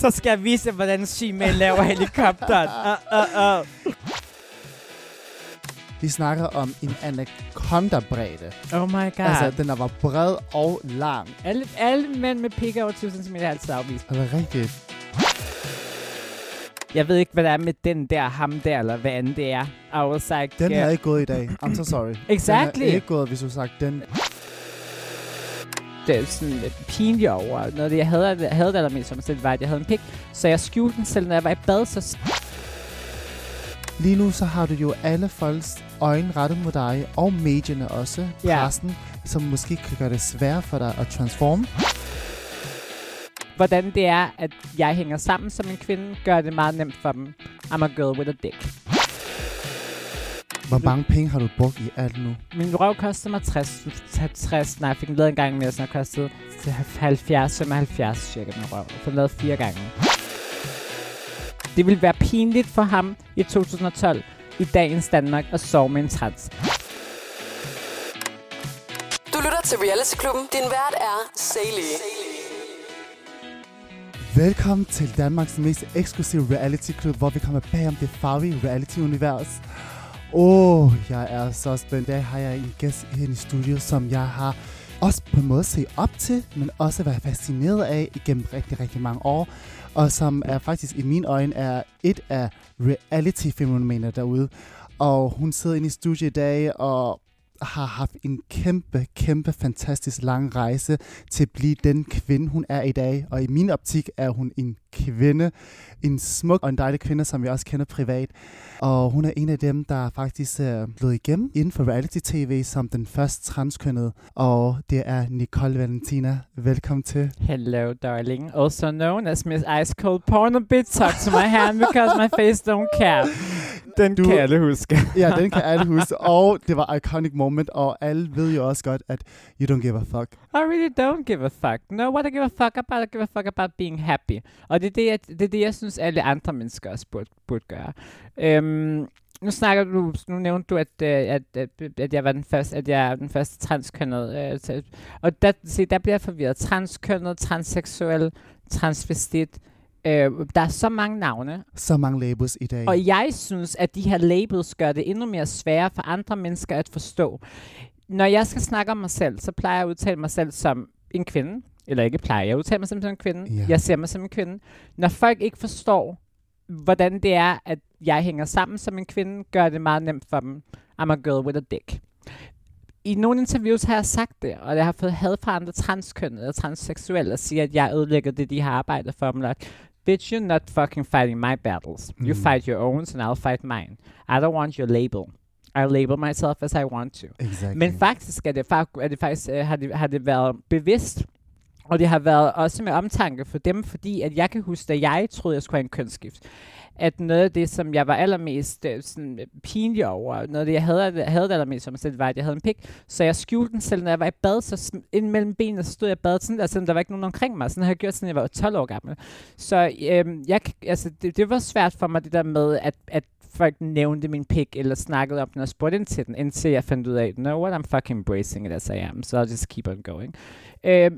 Så skal jeg vise, hvordan sygemænd laver helikopteren. Vi snakker om en anakondabredde. Oh my god. Altså, den der var bred og lang. Alle mænd med pikke over 20 cm er altid afvist. Det er rigtigt. Jeg ved ikke, hvad der er med den der, ham der, eller hvad andet det er. Den havde ikke gået i dag. I'm so sorry. Exactly. Den er ikke gået, hvis du sagt den. Det er sådan lidt pinligt over. Noget det, jeg havde det allermest som selv var, at jeg havde en pik. Så jeg skjulte den selv, når jeg var i bad, så... Lige nu så har du jo alle folks øjne rettet mod dig, og medierne også, pressen, som måske kan gøre det sværere for dig at transforme. Hvordan det er, at jeg hænger sammen som en kvinde, gør det meget nemt for dem. I'm a girl with a dick. Hvor mange penge har du brugt i alt nu? Min røv kostede mig 60. Nej, jeg fik den lavet en gang mere, så den kostede 70 cirka min røv. Jeg fik den lavet 4 gange. Det ville være pinligt for ham i 2012 i dagens Danmark at sove med en trans. Du lytter til Realityklubben. Din vært er Sy Lee. Velkommen til Danmarks mest eksklusive realityklub, hvor vi kommer bag om det farlige reality-univers. Jeg er så spændt. I dag har jeg en gæst her i studiet, som jeg har også på en måde set op til, men også været fascineret af igennem rigtig, rigtig mange år. Og som er faktisk i mine øjne er et af reality-fænomener derude. Og hun sidder inde i studiet i dag og har haft en kæmpe fantastisk lang rejse til at blive den kvinde, hun er i dag. Og i min optik er hun en kvinde, en smuk og en dejlig kvinde, som jeg også kender privat. Og hun er en af dem, der faktisk er blevet igennem inden for reality-tv som den første transkønnede. Og det er Nicole Valentina. Velkommen til. Hello, darling. Also known as Miss Ice Cold Porno Bitch. Talk to my hand because my face don't care. Kan alle huske. Ja, den kan alle huske. Og det var iconic moment, og alle ved jo også godt, at you don't give a fuck. I really don't give a fuck. No, what I give a fuck about, I give a fuck about being happy. Og det er det, jeg synes, alle andre mennesker også burde gøre. Nu nævnte du, at jeg var den første transkønnede. Og der bliver jeg forvirret. Transkønnet, transseksuel, transvestit. Der er så mange navne. Så mange labels i dag. Og jeg synes, at de her labels gør det endnu mere sværere for andre mennesker at forstå. Når jeg skal snakke om mig selv, så plejer jeg at udtale mig selv som en kvinde. Eller ikke plejer. Jeg udtaler mig selv som en kvinde. Yeah. Jeg ser mig som en kvinde. Når folk ikke forstår, hvordan det er, at jeg hænger sammen som en kvinde, gør det meget nemt for dem. I'm a girl with a dick. I nogle interviews har jeg sagt det, og jeg har fået had fra andre transkønnede og transseksuelle og siger, at jeg ødelægger det, de har arbejdet for dem. Bitch, you're not fucking fighting my battles. You fight your own, and I'll fight mine. I don't want your label. I label myself as I want to. Exactly. Men faktisk har det været bevidst, og det har været også med omtanke for dem, fordi at jeg kan huske, at jeg troede, jeg skulle have en kønsskift. At noget af det, som jeg var allermest pinlig over, noget af det, jeg havde det allermest som selv, var, at jeg havde en pik. Så jeg skjulte den selv, når jeg var i bad, så ind mellem benene stod jeg i badet, sådan der, selvom der var ikke nogen omkring mig. Sådan har jeg gjort, siden jeg var 12 år gammel. Så det var svært for mig, det der med, at folk nævnte min pik, eller snakkede om den og spurgte ind til den, indtil jeg fandt ud af, no, what, I'm fucking embracing it as I am, so I'll just keep on going.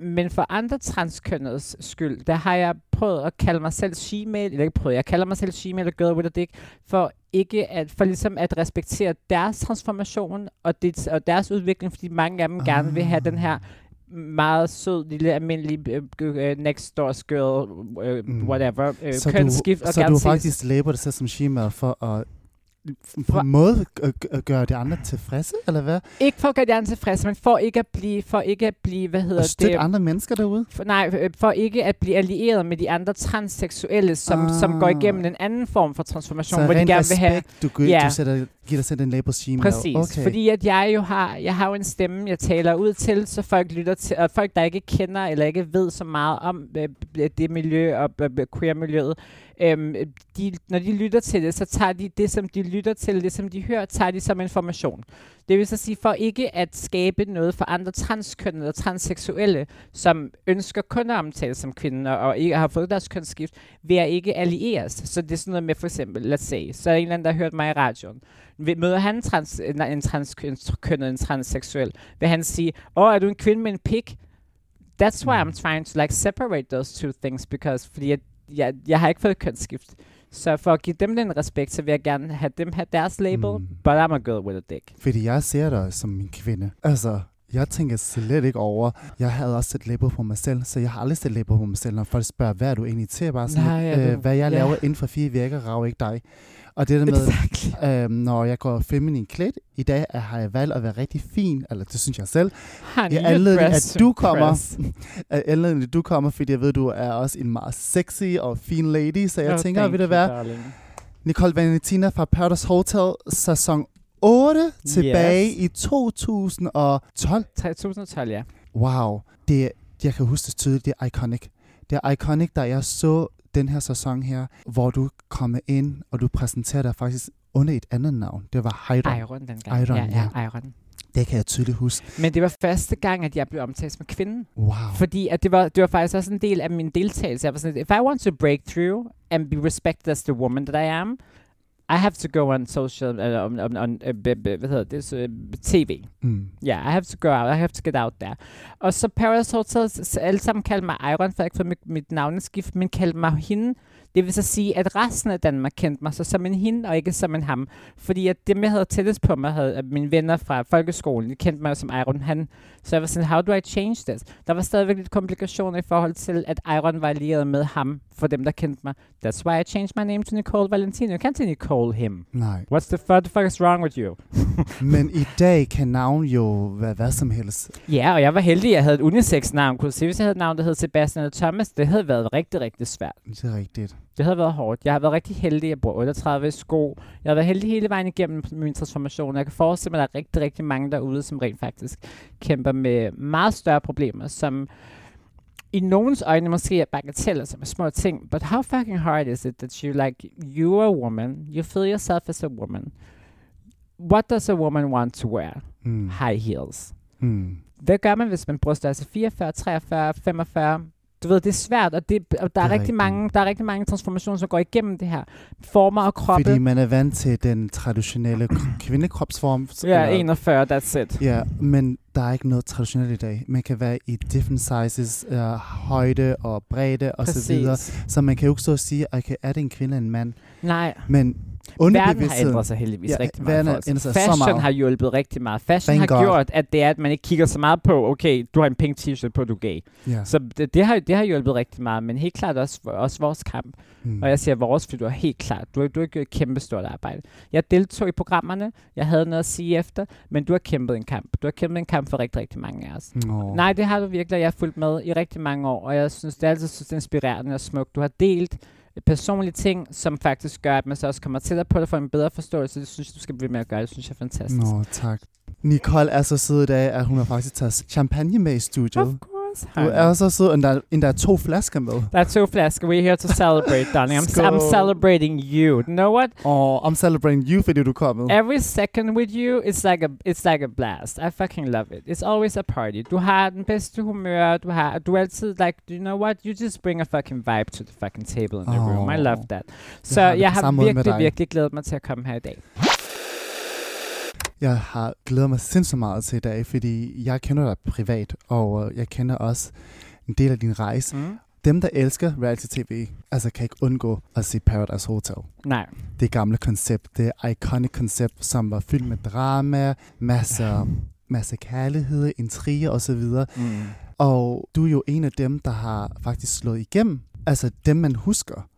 Men for andre transkønnedes skyld, der har jeg prøvet at kalde mig selv shemale, eller ikke prøvet, jeg kalder mig selv shemale eller girl with a dick, for ligesom at respektere deres transformation og deres udvikling, fordi mange af dem gerne vil have den her meget sød, lille, almindelig next door girl, whatever, kønsskift. Så du faktisk laber det så som shemale for at på en måde gøre de andre tilfredse, eller hvad? Ikke for at gøre de andre tilfredse, men for ikke at blive, støtte andre mennesker derude? For ikke at blive allieret med de andre transseksuelle, som går igennem en anden form for transformation, så hvor de gerne vil have... Giver dig selv en label shemale. Præcis, okay. Fordi at jeg har jo en stemme, jeg taler ud til, så folk lytter til, og folk, der ikke kender eller ikke ved så meget om det miljø og queer-miljøet, når de lytter til det, så tager de det, som de lytter til, det, som de hører, tager de som information. Det vil så sige, for ikke at skabe noget for andre transkønnede og transseksuelle, som ønsker kun at omtale som kvinder og ikke har fået deres kønsskift, vil jeg ikke allieres. Så det er sådan noget med for eksempel, lad os sige, så er en eller anden, der har hørt mig i radioen. Møder han en transseksuel, vil han sige, er du en kvinde med en pik? That's why I'm trying to like separate those two things, because fordi jeg har ikke fået kønsskift. Så for at give dem den respekt, så vil jeg gerne have dem have deres label, but I'm a girl with a dick. Fordi jeg ser dig som min kvinde. Altså, jeg tænker slet ikke over. Jeg havde også et label på mig selv, så jeg har aldrig set label på mig selv, når folk spørger, hvad er du egentlig til? Bare sådan, hvad jeg laver inden for 4 uger, rager ikke dig. Og det der med, når jeg går feminin klædt, i dag har jeg valgt at være rigtig fin, eller det synes jeg selv. I anledning, at du kommer, fordi jeg ved, du er også en meget sexy og fin lady, så jeg tænker, vil det være darling. Nichole Valentina fra Paradise Hotel, sæson 8 tilbage i 2012. 2012, ja. Wow. Det, jeg kan huske det tydeligt, det er iconic. Det er iconic, da jeg så den her sæson her, hvor du kommer ind, og du præsenterer dig faktisk under et andet navn. Det var Iron dengang. Iron, ja. Iron. Det kan jeg tydeligt huske. Men det var første gang, at jeg blev omtalt som kvinden. Wow. Fordi at det var faktisk også en del af min deltagelse. Jeg var sådan, if I want to break through and be respected as the woman that I am, I have to go on social, TV. Mm. Yeah, I have to go out, I have to get out there. Og så Paradise Hotel, alle sammen kaldte mig Iron, for jeg ikke fået mit navneskift, men kaldte mig hende. Det vil så sige, at resten af Danmark kendte mig så som en hende, og ikke som en ham. Fordi at dem, jeg havde tættest på mig, havde mine venner fra folkeskolen, de kendte mig som Iron han. Så jeg var sådan, how do I change this? Der var stadigvæk lidt komplikationer i forhold til, at Iron var allieret med ham, for dem, der kendte mig. That's why I changed my name to Nicole Valentino. You can't say Nicole him. Nej. What the fuck is wrong with you? Men i dag kan navn jo være hvad som helst. Ja, og jeg var heldig, jeg havde et unisex-navn. Kunne se, hvis jeg havde et navn, der hed Sebastian og Thomas, det havde været rigtig, rigtig svært. Det er rigtigt. Det havde været hårdt. Jeg har været rigtig heldig. Jeg bor 38 i sko. Jeg har været heldig hele vejen igennem min transformation. Jeg kan forestille mig, at der er rigtig, rigtig mange derude, som rent faktisk kæmper med meget større problemer, som i nogens øjne måske er bagateller, som er små ting. But how fucking hard is it that you are a woman, you feel yourself as a woman. What does a woman want to wear? High heels. Hvad gør man, hvis man bryststørrelse 44, 43, 45? Du ved, det er svært, og der er rigtig mange transformationer, som går igennem det her. Former og kroppe. Fordi man er vant til den traditionelle kvindekropsform. Ja, 41, that's it. Ja, men der er ikke noget traditionelt i dag. Man kan være i different sizes, højde og bredde og så videre. Så man kan jo ikke så sige, okay, er det en kvinde eller en mand? Nej. Men verden har ændret sig heldigvis rigtig meget for os. Fashion har hjulpet rigtig meget. Fashion har gjort, at det er, at man ikke kigger så meget på, okay, du har en pink t-shirt på, du er gay. Yeah. Så det har hjulpet rigtig meget, men helt klart også vores kamp. Og jeg siger vores, fordi du har helt klart, du har gjort et kæmpe stort arbejde. Jeg deltog i programmerne, jeg havde noget at sige efter, men du har kæmpet en kamp. Du har kæmpet en kamp for rigtig, rigtig mange af os. Nej, det har du virkelig, jeg har fulgt med i rigtig mange år, og jeg synes, det er altid så inspirerende og smukt. Du har delt personlige ting, som faktisk gør, at man så også kommer tættere på dig for en bedre forståelse. Det synes jeg, du skal blive med at gøre. Det synes jeg er fantastisk. Nå, tak. Nicole er så sød i dag, at hun har faktisk taget champagne med i studiet. Of course. Du er så sød, og der er 2 flasker med. Der er 2 flasker. We're here to celebrate, darling. I'm celebrating you. You know what? Oh, I'm celebrating you, fordi du er kommet. Every second with you, it's like a blast. I fucking love it. It's always a party. Du har den bedste humør. Du er altid like, you know what? You just bring a fucking vibe to the fucking table in the room. I love that. Så jeg har virkelig glædet mig til at komme her i dag. Jeg har glædet mig sindssygt meget til i dag, fordi jeg kender dig privat, og jeg kender også en del af din rejse. Dem, der elsker reality-tv, altså kan ikke undgå at se Paradise Hotel. Nej. Det gamle koncept, det iconic koncept, som var fyldt med drama, masser kærlighed, intriger osv. Og du er jo en af dem, der har faktisk slået igennem, altså dem, man husker.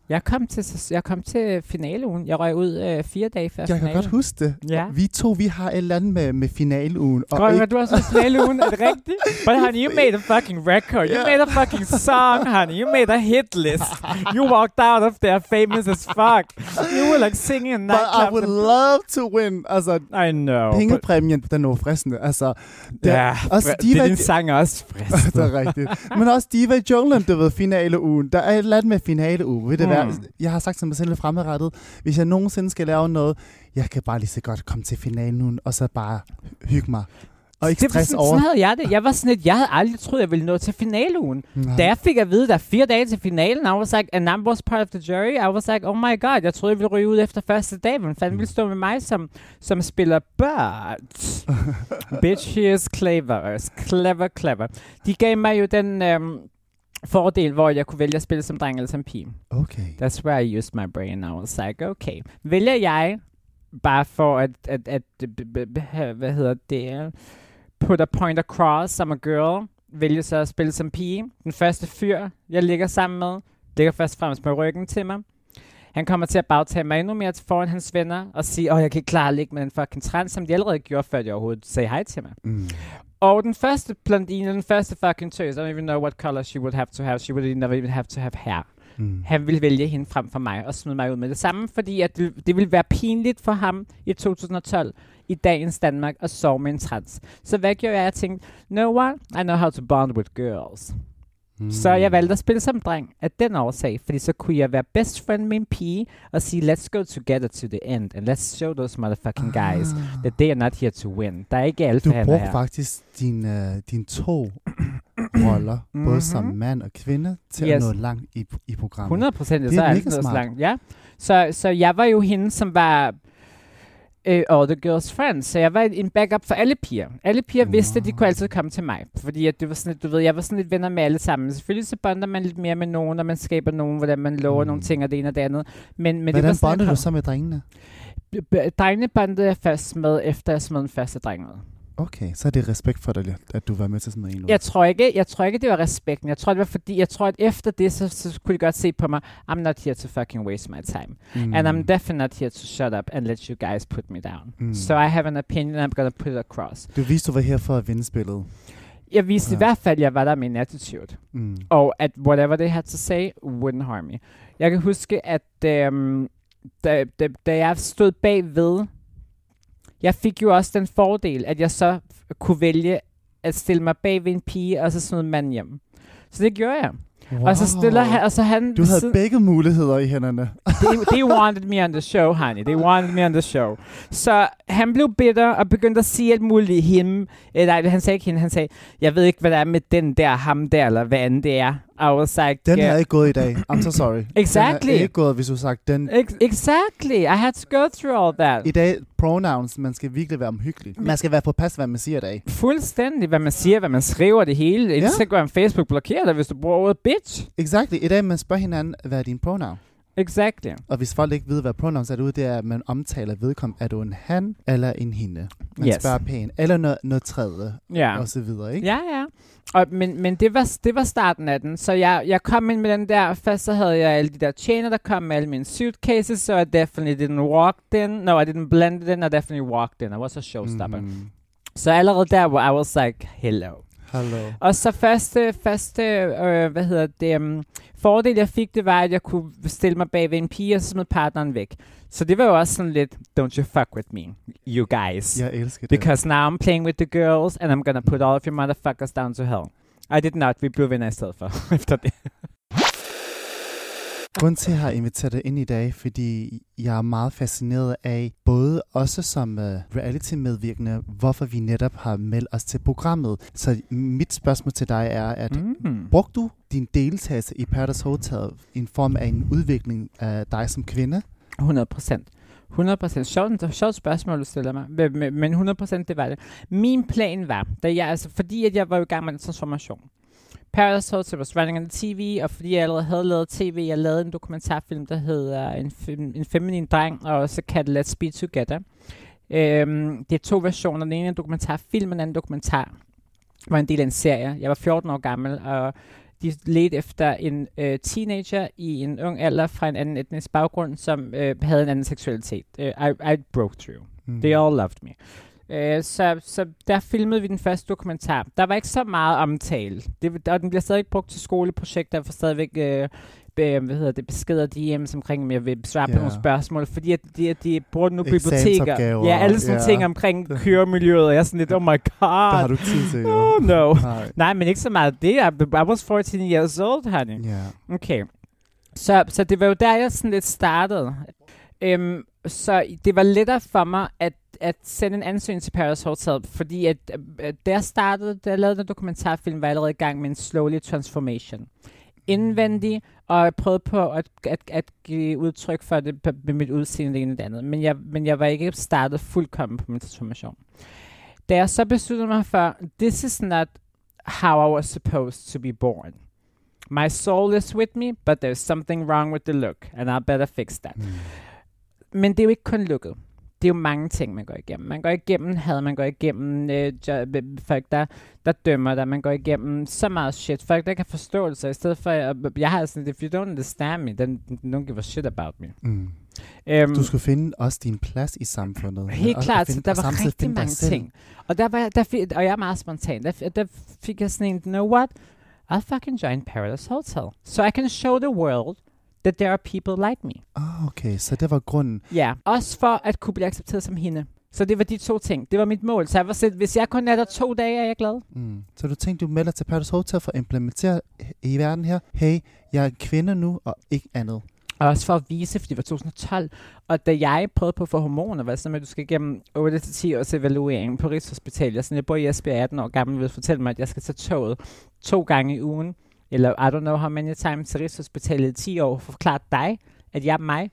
Jeg kom til finaleugen. Jeg røg ud 4 dage før finalen. Jeg kan godt huske det. Ja. Vi har et eller andet med finaleugen. Grøn, du har så finaleugen. Er det rigtigt? But honey, you made a fucking record. You made a fucking song, honey. You made a hit list. You walked out of there famous as fuck. You were like singing in nightclub. But I would love to win. Altså, I know. Pengepræmien, den var fristende. Altså, det er din sang også fristende. Det er rigtigt. Men også Diva i junglen, du ved, finaleugen. Der er et eller andet med finaleugen. Ved det være? Jeg har sagt til mig selv fremadrettet, hvis jeg nogensinde skal lave noget, jeg kan bare lige så godt komme til finalen nu, og så bare hygge mig. Og ikke stress over. Sådan havde jeg det. Jeg var sådan lidt, jeg havde aldrig troet, jeg ville nå til finaleugen. Da jeg fik at vide, der er 4 dage til finalen, I was like, and I was part of the jury, I was like, oh my god, jeg troede, jeg ville ryge ud efter første dag, men fanden ville stå med mig, som spiller but. Bitch, she is clever. De gav mig jo den fordel, hvor jeg kunne vælge at spille som dreng eller som pige. Okay. That's where I used my brain. I was like, okay. Vælger jeg bare for at hvad hedder det? Put a point across, I'm a girl. Vælger så at spille som pige. Den første fyr, jeg ligger sammen med, ligger først og fremmest med ryggen til mig. Han kommer til at bagtage mig endnu mere foran hans venner og sige, jeg kan ikke klare at ligge med en fucking trans, som de allerede gjorde, før de overhovedet sagde hej til mig. Mm. Og den første blondine, den første fucking tøs, I don't even know what color she would have to have, she would never even have to have hair. Mm. Han ville vælge hende frem for mig og smide mig ud med det samme, fordi at det ville være pinligt for ham i 2012 i dagens Danmark at sove med en trans. Så hvad gjorde jeg? Jeg tænkte, no one, I know how to bond with girls. Mm. Så jeg valgte at spille som dreng af den årsag, fordi så kunne jeg være best friend med en pige og sige, let's go together to the end, and let's show those motherfucking guys that they are not here to win. Der er ikke alfa her. Du brugte faktisk din to roller, både som mand og kvinde, til at nå langt i programmet. 100%, det er mega smart. Langt, ja. Så jeg var jo hende, som var all the girls' friends. Så jeg var en backup for alle piger. Alle piger vidste, at de kunne altid komme til mig. Fordi at det var sådan, du ved, jeg var sådan lidt venner med alle sammen. Selvfølgelig så bonder man lidt mere med nogen, og man skaber nogen, hvordan man lover nogle ting, og det ene og det andet. Men hvordan bondede du så med drengene? Drengene bondede jeg først med, efter jeg smed den første dreng ud. Okay, så er det respekt for dig, at du var med til sådan noget. Jeg tror ikke, det var respekten. Jeg tror, det var fordi, at efter det, så kunne de godt se på mig, I'm not here to fucking waste my time. Mm. And I'm definitely not here to shut up and let you guys put me down. Mm. So I have an opinion, and I'm gonna put it across. Du viste, du var her for at vinde spillet. Jeg viste i hvert fald, at jeg var der med en attitude. Mm. Og at whatever they had to say, wouldn't harm me. Jeg kan huske, at da jeg stod bagved, jeg fik jo også den fordel, at jeg så kunne vælge at stille mig bag ved en pige, og så smide en mand hjem. Så det gjorde jeg. Wow. Og så stiller han, og så han... Du havde begge muligheder i hænderne. They wanted me on the show, honey. They wanted me on the show. Så han blev bitter og begyndte at sige alt muligt i hende. Nej, han sagde ikke hende. Han sagde, jeg ved ikke, hvad der er med den der, ham der, eller hvad andet det er. I was like, den er ikke gået i dag. I'm so sorry. Exactly. Den er ikke gået, hvis du sagt den. Exactly. I had to go through all that. I dag, pronouns, man skal virkelig være omhyggelig. Man skal være påpasset, hvad man siger i dag. Fuldstændig, hvad man siger, hvad man skriver, det hele. Instagram, Facebook blokerer dig, hvis du bruger ordet bitch. Exactly. I dag, man spørger hinanden, hvad er din pronoun? Exactly. Og hvis folk ikke ved, hvad pronouns er derude, det er, at man omtaler vedkommende. Er du en han eller en hende? Man spørger pænt. Eller noget tredje, og så videre, ikke? Ja. Og, men det var starten af den. Så jeg kom ind med den der. Først så havde jeg alle de der tjener, der kom med alle mine suitcases. So I definitely didn't walk in. No, I didn't blend in. I definitely walked in. I was a showstopper. Mm-hmm. Så allerede der, hvor I was like, hello. Og så første hvad hedder det, fordel, jeg fik, det var, at jeg kunne stille mig bag ved en pige, og så smide partneren væk. Så det var jo også sådan lidt, don't you fuck with me, you guys. Jeg elsker det. Because now I'm playing with the girls, and I'm gonna put all of your motherfuckers down to hell. I did not, vi blev venner i stedet for, efter det. Grunden til, at jeg har inviteret dig ind i dag, fordi jeg er meget fascineret af, både også som reality-medvirkende, hvorfor vi netop har meldt os til programmet. Så mit spørgsmål til dig er, at brugte du din deltagelse i Paradise Hotel i en form af en udvikling af dig som kvinde? 100%. Sjovt spørgsmål, du stiller mig. Men 100% det var det. Min plan var, fordi at jeg var i gang med en transformation. Paradise Hotel was running on TV, og fordi jeg allerede havde lavet tv, jeg lavede en dokumentarfilm, der hedder En Feminin Dreng, og også kaldt Let's Be Together. Det er to versioner. Den ene er en dokumentarfilm, den anden dokumentar var en del af en serie. Jeg var 14 år gammel, og de ledte efter en teenager i en ung alder fra en anden etnisk baggrund, som havde en anden seksualitet. I broke through. Mm. They all loved me. Så der filmede vi den første dokumentar. Der var ikke så meget omtale. Og den bliver stadig brugt til skoleprojekter, og får stadigvæk beskeder DM's omkring, om jeg vil svare på nogle spørgsmål, fordi at de bruger nu biblioteker. Ja, alle sådan ting omkring køremiljøet, og jeg er sådan lidt, oh my god. Der har du tid til, oh no. Nej, men ikke så meget det. I was 14 years old, honey. Yeah. Okay. Så det var jo der, jeg sådan lidt startede. Så det var lettere for mig, at sende en ansøgning til Paradise Hotel, fordi at da jeg lavede en dokumentarfilm, var jeg allerede i gang med en slowly transformation. Indvendig, og jeg prøvede på at give udtryk for det med mit udseende det ene og det andet. Men jeg var ikke startet fuldkommen på min transformation. Da jeg så besluttede mig for, this is not how I was supposed to be born. My soul is with me, but there's something wrong with the look, and I better fix that. Mm. Men det er jo ikke kun looket. Det er jo mange ting, man går igennem. Man går igennem had, man går igennem folk, der dømmer dig. Man går igennem så meget shit. Folk, der kan forstå sig i stedet for... Jeg har sådan, if you don't understand me, then don't give a shit about me. Mm. Du skulle finde også din plads i samfundet. Helt klart, så der var rigtig mange ting. Og og jeg er meget spontan. Der fik jeg sådan en, you know what? I'll fucking join Paradise Hotel. So I can show the world that there are people like me. Ah, okay. Så det var grunden. Ja, yeah. Også for at kunne blive accepteret som hende. Så det var de to ting. Det var mit mål. Så jeg var selv, hvis jeg kun er der 2 dage, er jeg glad. Mm. Så du tænkte, du melder til Paradise Hotel for at implementere i verden her, hey, jeg er kvinde nu, og ikke andet. Og også for at vise, fordi det var 2012, og da jeg prøvede på at få hormoner, var det sådan, at du skal igennem 8-10 års evaluering på Rigshospitalet. Jeg bor i Esbjerg, 18 år gammel, vil fortælle mig, at jeg skal tage toget 2 gange i ugen, eller I don't know how many times, til Rigshospitalet i 10 år, for forklare dig, at jeg er mig.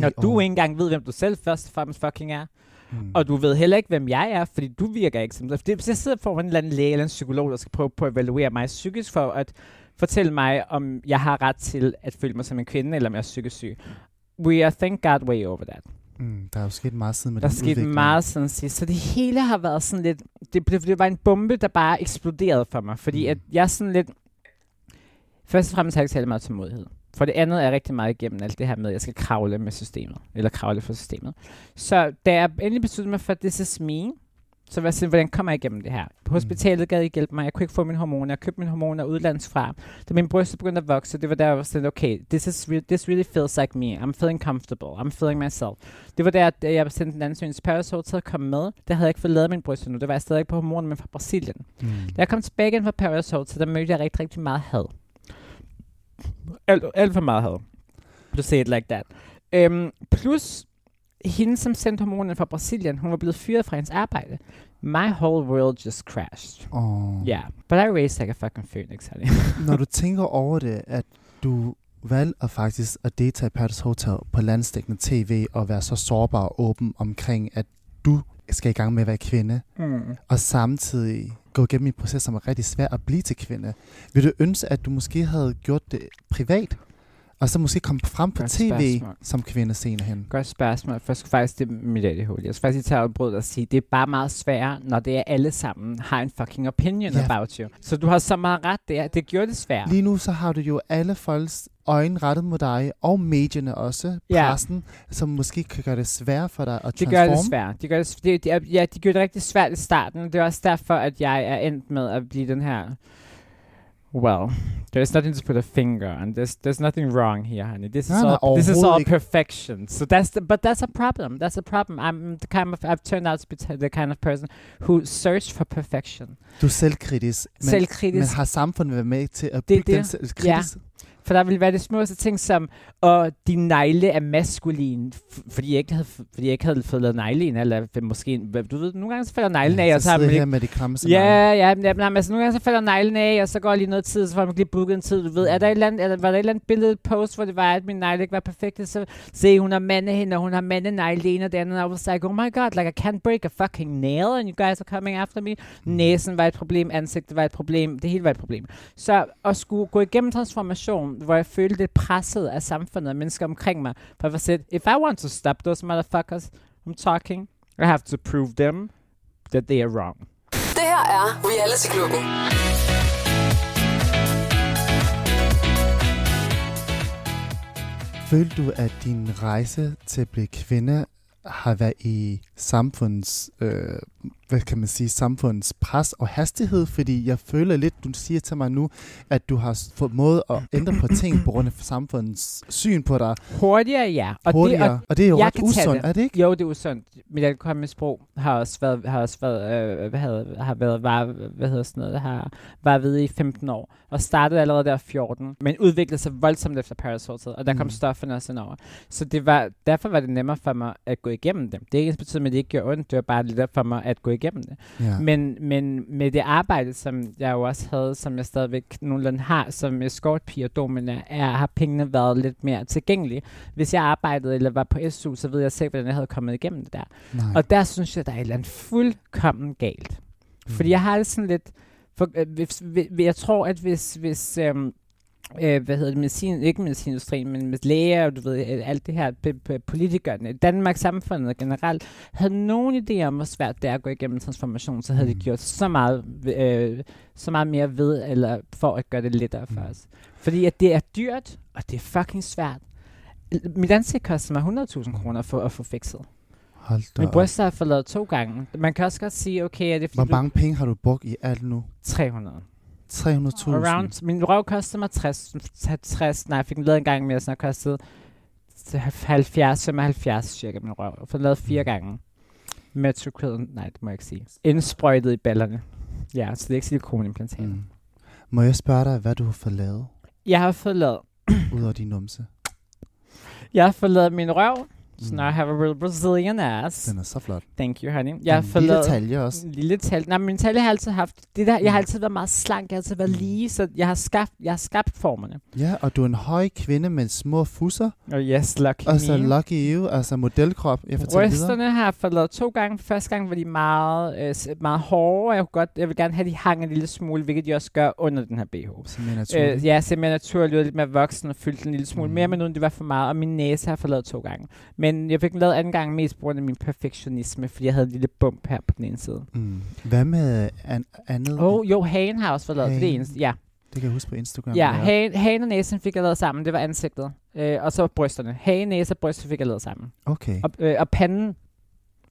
Når du ikke engang ved, hvem du selv først og fremmest fucking er. Mm. Og du ved heller ikke, hvem jeg er, fordi du virker ikke som det. Hvis jeg sidder foran en eller anden læge eller en psykolog, der skal prøve på at evaluere mig psykisk for at fortælle mig, om jeg har ret til at føle mig som en kvinde, eller om jeg er psykisk syg. We are thank God way over that. Mm, der er jo sket meget siden med den udvikling. Der er sket meget siden sidst. Så det hele har været sådan lidt... Det var en bombe, der bare eksploderede for mig. Fordi at jeg sådan lidt... Først og fremmest har jeg ikke særlig meget tålmodighed. For det andet er jeg rigtig meget igennem alt det her med, at jeg skal kravle med systemet. Eller kravle for systemet. Så da jeg endelig besluttede mig for, at this is me, så var jeg sådan, hvordan kommer jeg igennem det her? På hospitalet gad ikke hjælpe mig. Jeg kunne ikke få mine hormoner. Jeg købte mine hormoner udlandsfra. Da mine bryster begyndte at vokse, det var der, jeg var sådan, okay, this really feels like me. I'm feeling comfortable. I'm feeling myself. Det var der, jeg sendte en ansøgning til Paradise Hotel og kom med. Der havde jeg ikke fået lavet mine bryster nu. Der var jeg stadig på hormoner, men fra Brasilien. Mm. Da jeg kom tilbage igen fra Paradise Hotel, der mødte jeg rigtig, rigtig meget had. Alt for meget had. To say it like that. Plus... Hende, som sendte hormonerne fra Brasilien, hun var blevet fyret fra hendes arbejde. My whole world just crashed. Ja, oh. Yeah. But I raised like a fucking phoenix, honey. Når du tænker over det, at du valgte faktisk at deltage i Paradise Hotel på landsdækkende tv, og være så sårbar og åben omkring, at du skal i gang med at være kvinde, og samtidig gå igennem en proces, som er rigtig svær at blive til kvinde. Vil du ønske, at du måske havde gjort det privat? Og så måske komme frem på tv som kvinde senere hen. Godt spørgsmål. For jeg skulle faktisk, det er mit ADHD. Jeg skal faktisk tage et brød og sige, det er bare meget sværere, når det er alle sammen har en fucking opinion about you. Så du har så meget ret der. Det gjorde det svært. Lige nu så har du jo alle folks øjne rettet mod dig, og medierne også, pressen, som måske kan gøre det svært for dig at transforme. De gør det rigtig svært i starten. Det er også derfor, at jeg er endt med at blive den her... Well, there's nothing to put a finger on. There's nothing wrong here, honey. This is all perfection. So that's a problem. That's a problem. I've turned out to be the kind of person who searches for perfection. Du er selvkritisk. Men har samfundet været med til at bygge den selvkritisk? Ja. For der ville være det smukkeste ting som, din negle er maskulin, fordi jeg ikke havde fået lavet negle ind, eller måske, du ved, nogle gange så falder neglen af, og så har man ikke... med det kramme så altså nogle gange så falder neglen af, og så går jeg lige noget tid, så får man lige booket en tid, du ved, var der et eller andet billede post, hvor det var, at min negle ikke var perfekt, så se, hun har mandehænder, hun har mandenegle ind, og det andet, og I was like, oh my god, like I can't break a fucking nail, and you guys are coming after me. Næsen var et problem, ansigtet var et problem, det hele var et problem. Så at skulle gå igennem transformation, hvor jeg følte lidt presset af samfundet og mennesker omkring mig. For jeg var sådan, if I want to stop those motherfuckers from talking, I have to prove them that they are wrong. Det her er Realityklubben. Følte du, at din rejse til at blive kvinde har været i samfundets pres og hastighed, fordi jeg føler lidt, du siger til mig nu, at du har fået måde at ændre på ting på grund af samfundets syn på dig. Og det er jo ret usundt, er det ikke? Jo, det er usundt. Mit alkoholmisbrug har også været, var ved i 15 år, og startede allerede der 14, men udviklede sig voldsomt efter Paradise Hotel, og der kom stofferne også indover. Så derfor var det nemmere for mig at gå igennem dem. Det er ikke ens betydet, at det ikke gjorde ondt, det var bare lidt for mig at gå igennem det. Yeah. Men med det arbejde, som jeg jo også havde, som jeg stadigvæk nogenlunde har, som escortpiger og domene, har pengene været lidt mere tilgængelige. Hvis jeg arbejdede eller var på SU, så ved jeg selv, hvordan jeg havde kommet igennem det der. Nej. Og der synes jeg, der er et eller andet fuldkommen galt. Fordi jeg har det sådan lidt... jeg tror, at hvis medicinindustrien, men med læger, du ved, alt det her, politikerne, Danmarks samfundet generelt, havde nogen idé om, hvor svært det er at gå igennem transformation, så havde de gjort så meget mere ved, eller for at gøre det lettere for os. Fordi at det er dyrt, og det er fucking svært. Mit ansigt koster mig 100.000 kroner for at få fikset. Min bryster har jeg fået lavet 2 gange. Man kan også godt sige, okay, er det fordi... Hvor mange penge har du brugt i alt nu? 300. 300.000? Around. Min røv kostede mig 60. Nej, jeg fik den lavet en gang mere, så den kostede 70-75 cirka, min røv. Jeg har fået den lavet 4 gange. Metrocryden, nej, det må jeg ikke sige. Indsprøjtet i ballerne. Ja, så det er ikke silikonimplantater. Mm. Må jeg spørge dig, hvad du har fået lavet? Jeg har fået lavet... Udover din numse. Jeg har fået lavet min røv. So now I have a real Brazilian ass. Den er så flot. Thank you, honey. Jeg har fået lille talje også. Lille talje. Nej, min talje har altid haft... Det der, jeg har altid været meget slank. Jeg har altid været lige, så jeg har skabt formerne. Ja, og du er en høj kvinde med små fusser. Oh yes, lucky me. Og så lucky you, altså modelkrop. Brysterne har jeg fået lavet 2 gange. Første gang var de meget hårde. Jeg vil gerne have, de hang en lille smule, hvilket de også gør under den her BH. Så mere naturligt. Ja, så mere naturligt. Lidt mere voksen og fyldt en lille smule mere, men uden det var for meget. Og min næse har jeg fået lavet 2 gange. Men jeg fik den lavet 2. gang mest på grund af min perfektionisme, fordi jeg havde en lille bump her på den ene side. Mm. Hvad med andet? Jo, hagen har også fået lavet det eneste. Ja. Det kan jeg huske på Instagram. Ja, hagen og næsen fik jeg lavet sammen. Det var ansigtet. Og så brysterne. Hagen, næse og bryster fik jeg lavet sammen. Okay. Og panden.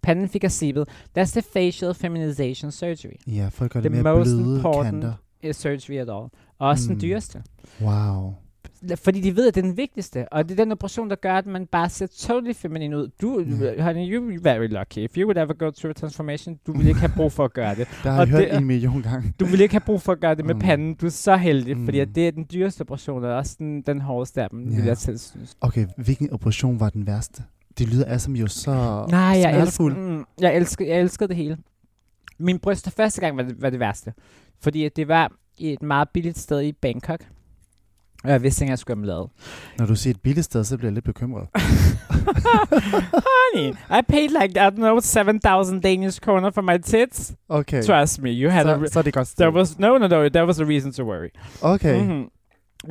Panden fik jeg sippet. That's the facial feminization surgery. Ja, folk gør det mere bløde kanter. Surgery at all. Også den dyreste. Wow. Fordi de ved, at det er den vigtigste. Og det er den operation, der gør, at man bare ser totally feminine ud. Honey, you're very lucky. If you would ever go through a transformation, du vil ikke have brug for at gøre det. Der har jeg hørt 1 million gange. Du vil ikke have brug for at gøre det med panden. Du er så heldig, fordi det er den dyreste operation, og også den hårdeste af dem, vil jeg selv synes. Okay, hvilken operation var den værste? Det lyder altså jo så smertefuldt. Jeg elskede det hele. Min bryster første gang var det værste. Fordi det var i et meget billigt sted i Bangkok. Og jeg vidste ikke, at jeg skulle have lavet. Når du siger et billigt sted, så bliver jeg lidt bekymret. Honey, I paid like, I don't know, 7,000 Danish kroner for my tits. Okay. Trust me, you had så det godt sted. There was a reason to worry. Okay. Mm-hmm.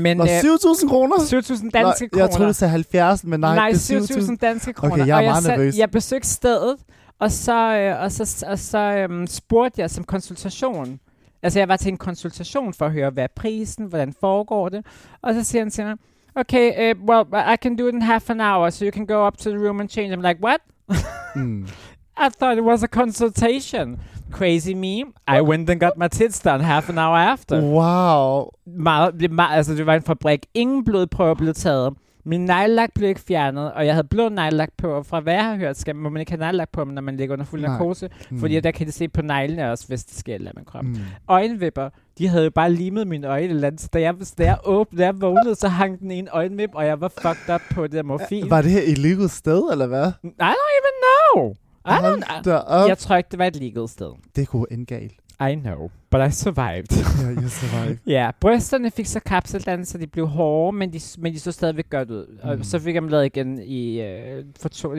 Men 7.000 kroner? 7.000 danske kroner. Jeg troede, det sagde 70, men nej, 7.000 danske kroner. Okay, jeg er og meget nervøs. Jeg besøgte stedet, og så spurgte jeg som konsultation. Altså, jeg var til en konsultation for at høre, hvad er prisen, hvordan foregår det. Og så siger han til mig, okay, well, I can do it in half an hour, so you can go up to the room and change. I'm like, what? I thought it was a consultation. Crazy me. I went and got my tits done half an hour after. Wow. Det var en fabrik. Ingen blodprøver blev taget. Min neglelak blev ikke fjernet, og jeg havde blå neglelak på, og fra hvad jeg har hørt, må man ikke have neglelak på, når man ligger under fuld narkose, fordi der kan det se på neglene også, hvis det sker eller min krop. Øjenvipper, de havde jo bare limet mine øjne, så da jeg åbnede, jeg vågnede, så hang den ene øjenvip, og jeg var fucked up på det der morfin. Var det her et legal sted, eller hvad? I don't even know! Jeg tror ikke, det var et legal sted. Det kunne ende galt. I know, but I survived. Ja, yeah, you survived. Ja, yeah, brysterne fik så kapseldannet, så de blev hårde, men de så stadigvæk godt ud. Og så fik jeg dem lavet igen i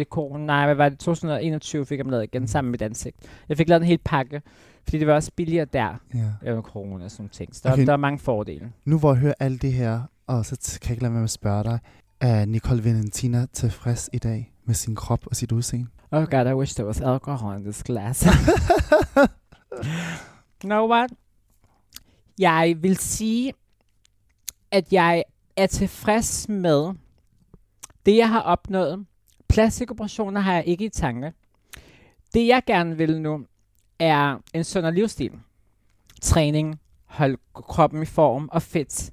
corona. Nej, hvad var det? 2021 fik jeg dem lavet igen sammen med mit ansigt. Jeg fik lavet en hel pakke, fordi det var også billigere der, under corona og sådan ting. Så der er mange fordele. Nu hvor jeg hører alt det her, og så kan jeg ikke lade være med at spørge dig, er Nichole Valentina tilfreds i dag med sin krop og sit udseende? Oh god, I wish there was alcohol in this glass. You know what? Jeg vil sige, at jeg er tilfreds med det, jeg har opnået. Plastikoperationer har jeg ikke i tanke. Det, jeg gerne vil nu, er en sundere livsstil. Træning, holde kroppen i form og fedt.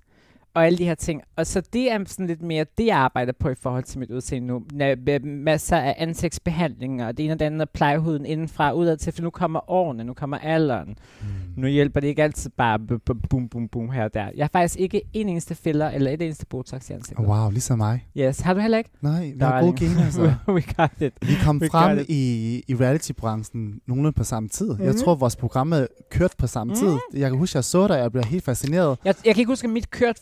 Og alle de her ting. Og så det er sådan lidt mere det, jeg arbejder på i forhold til mit udseende nu. Masser af ansigtsbehandlinger, og det ene og det andet, og plejehuden indenfra udad til, for nu kommer årene, nu kommer alderen. Nu hjælper det ikke altid bare bum, bum, bum her og der. Jeg har faktisk ikke en eneste filler, eller et eneste botox i ansigtet. Wow, ligesom mig. Yes, har du heller ikke? Nej, vi har gode gener, så. We got it. Vi kom frem i reality-branchen nogenlunde på samme tid. Jeg tror, vores program er kørt på samme tid. Jeg kan huske, jeg så dig, og jeg blev helt fascineret. Jeg kan ikke huske, at mit kørt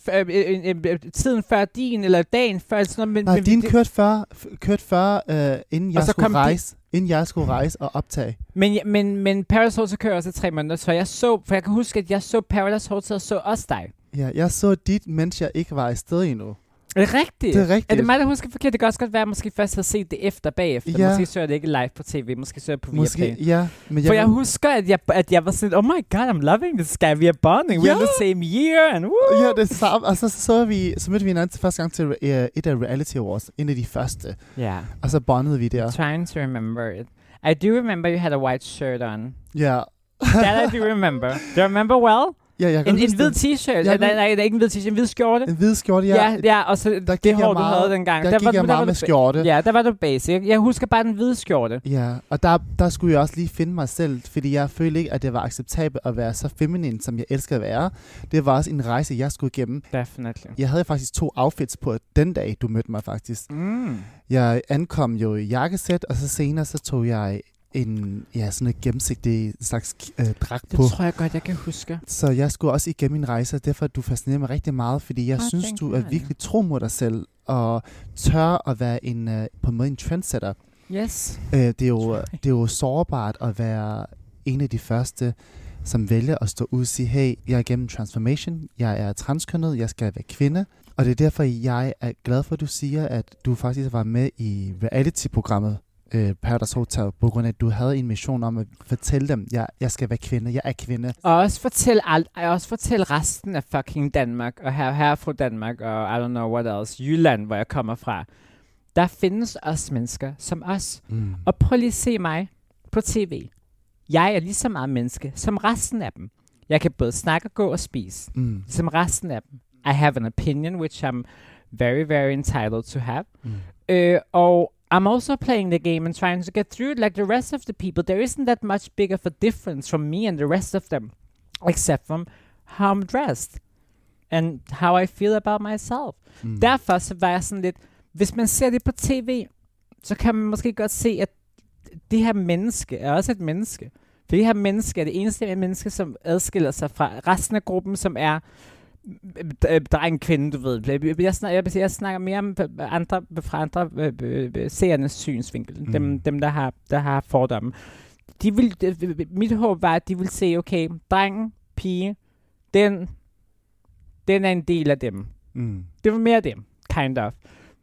tiden før din, eller dagen før, eller sådan noget. Nej, din kørte før, inden jeg skulle rejse. Inden jeg skulle rejse og optage. Men Paradise Hotel kører også 3 måneder, så jeg så, for jeg kan huske, at jeg så Paradise Hotel og så også dig. Ja, jeg så dit, mens jeg ikke var afsted endnu. Er det rigtigt? Det er rigtigt. Er det mig, der husker forkert? Det kan også godt være, at jeg måske først havde set det bagefter. Ja. Måske søger det ikke live på tv. Måske søger på Viaplay. Ja. Men jeg husker, at jeg var sådan, oh my god, I'm loving this guy. We are bonding. Yeah. We're the same year. And woo. Ja, det er samme. Og så mødte vi hinanden til første gang til et af Reality Awards. En af de første. Ja. Yeah. Og så bondede vi der. Trying to remember it. I do remember you had a white shirt on. Yeah. That I do remember. Do you remember well? Ja, en hvid t-shirt. Nej, ikke en hvid t-shirt, en hvid skjorte. En hvid skjorte, ja. Ja, og så det hår, du havde dengang. Der gik jeg meget med skjorte. Ja, der var du basic. Jeg husker bare den hvide skjorte. Ja, og der skulle jeg også lige finde mig selv, fordi jeg følte ikke, at det var acceptabelt at være så feminin, som jeg elsker at være. Det var også en rejse, jeg skulle igennem. Definitely. Jeg havde faktisk 2 outfits på den dag, du mødte mig faktisk. Mm. Jeg ankom jo i jakkesæt, og så senere så tog jeg sådan en gennemsigtig slags dragt på. Det tror jeg godt, jeg kan huske. Så jeg skulle også igennem min rejse, derfor du fascinerer mig rigtig meget, fordi jeg synes, du er virkelig tro mod dig selv, og tør at være på en måde en trendsetter. Yes. Det er jo sårbart at være en af de første, som vælger at stå ud og sige, hey, jeg er igennem transformation, jeg er transkønnet, jeg skal være kvinde. Og det er derfor, jeg er glad for, at du siger, at du faktisk var med i reality-programmet Paradise Hotel, på grund af, at du havde en mission om at fortælle dem, jeg skal være kvinde, jeg er kvinde. Og også fortæl resten af fucking Danmark, og herre fra Danmark, og I don't know what else, Jylland, hvor jeg kommer fra. Der findes også mennesker som os. Mm. Og prøv lige at se mig på tv. Jeg er lige så meget menneske som resten af dem. Jeg kan både snakke, gå og spise, som resten af dem. I have an opinion, which I'm very, very entitled to have. Mm. Og I'm also playing the game and trying to get through it like the rest of the people. There isn't that much big of a difference from me and the rest of them, except from how I'm dressed and how I feel about myself. Mm. Derfor så var jeg sådan lidt, hvis man ser det på tv, så kan man måske godt se, at det her menneske er også et menneske. For det her menneske er det eneste menneske, som adskiller sig fra resten af gruppen, som er dreng-kvinde, du ved. Jeg snakker mere om andre seernes synsvinkel. Dem der har fordomme. Mit håb var, at de ville se, okay, dreng, pige, den er en del af dem. Mm. Det var mere dem, kind of.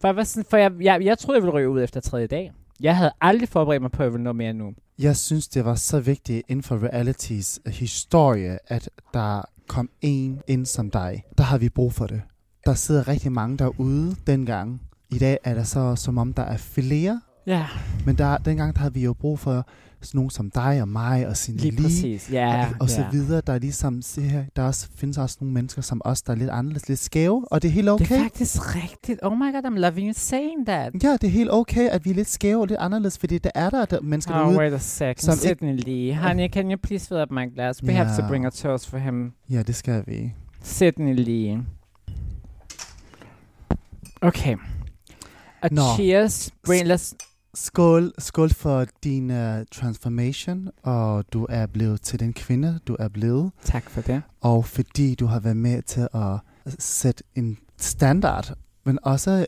For jeg troede, jeg ville ryge ud efter 3. dag. Jeg havde aldrig forberedt mig på, at jeg ville nå mere nu. Jeg synes, det var så vigtigt inden for realities historie, at der kom en ind som dig. Der har vi brug for det. Der sidder rigtig mange derude dengang. I dag er der så, som om der er flere. Yeah. Men dengang der havde vi jo brug for sådan nogen som dig og mig og Sy Lee og så videre, der ligesom siger, der også findes også nogle mennesker som os, der er lidt anderledes, lidt skæve, og det er helt okay. Det er faktisk rigtigt. Oh my god, I'm loving you saying that. Ja, det er helt okay, at vi er lidt skæve og lidt anderledes, fordi der er mennesker derude. Oh, wait a second, Sydney Lee. Honey, can you please fill up my glass? We have to bring a toast for him. Ja, det skal vi. Sydney Lee. Okay. Cheers. Brainless. Skål for din transformation, og du er blevet til den kvinde, du er blevet. Tak for det. Og fordi du har været med til at sætte en standard, men også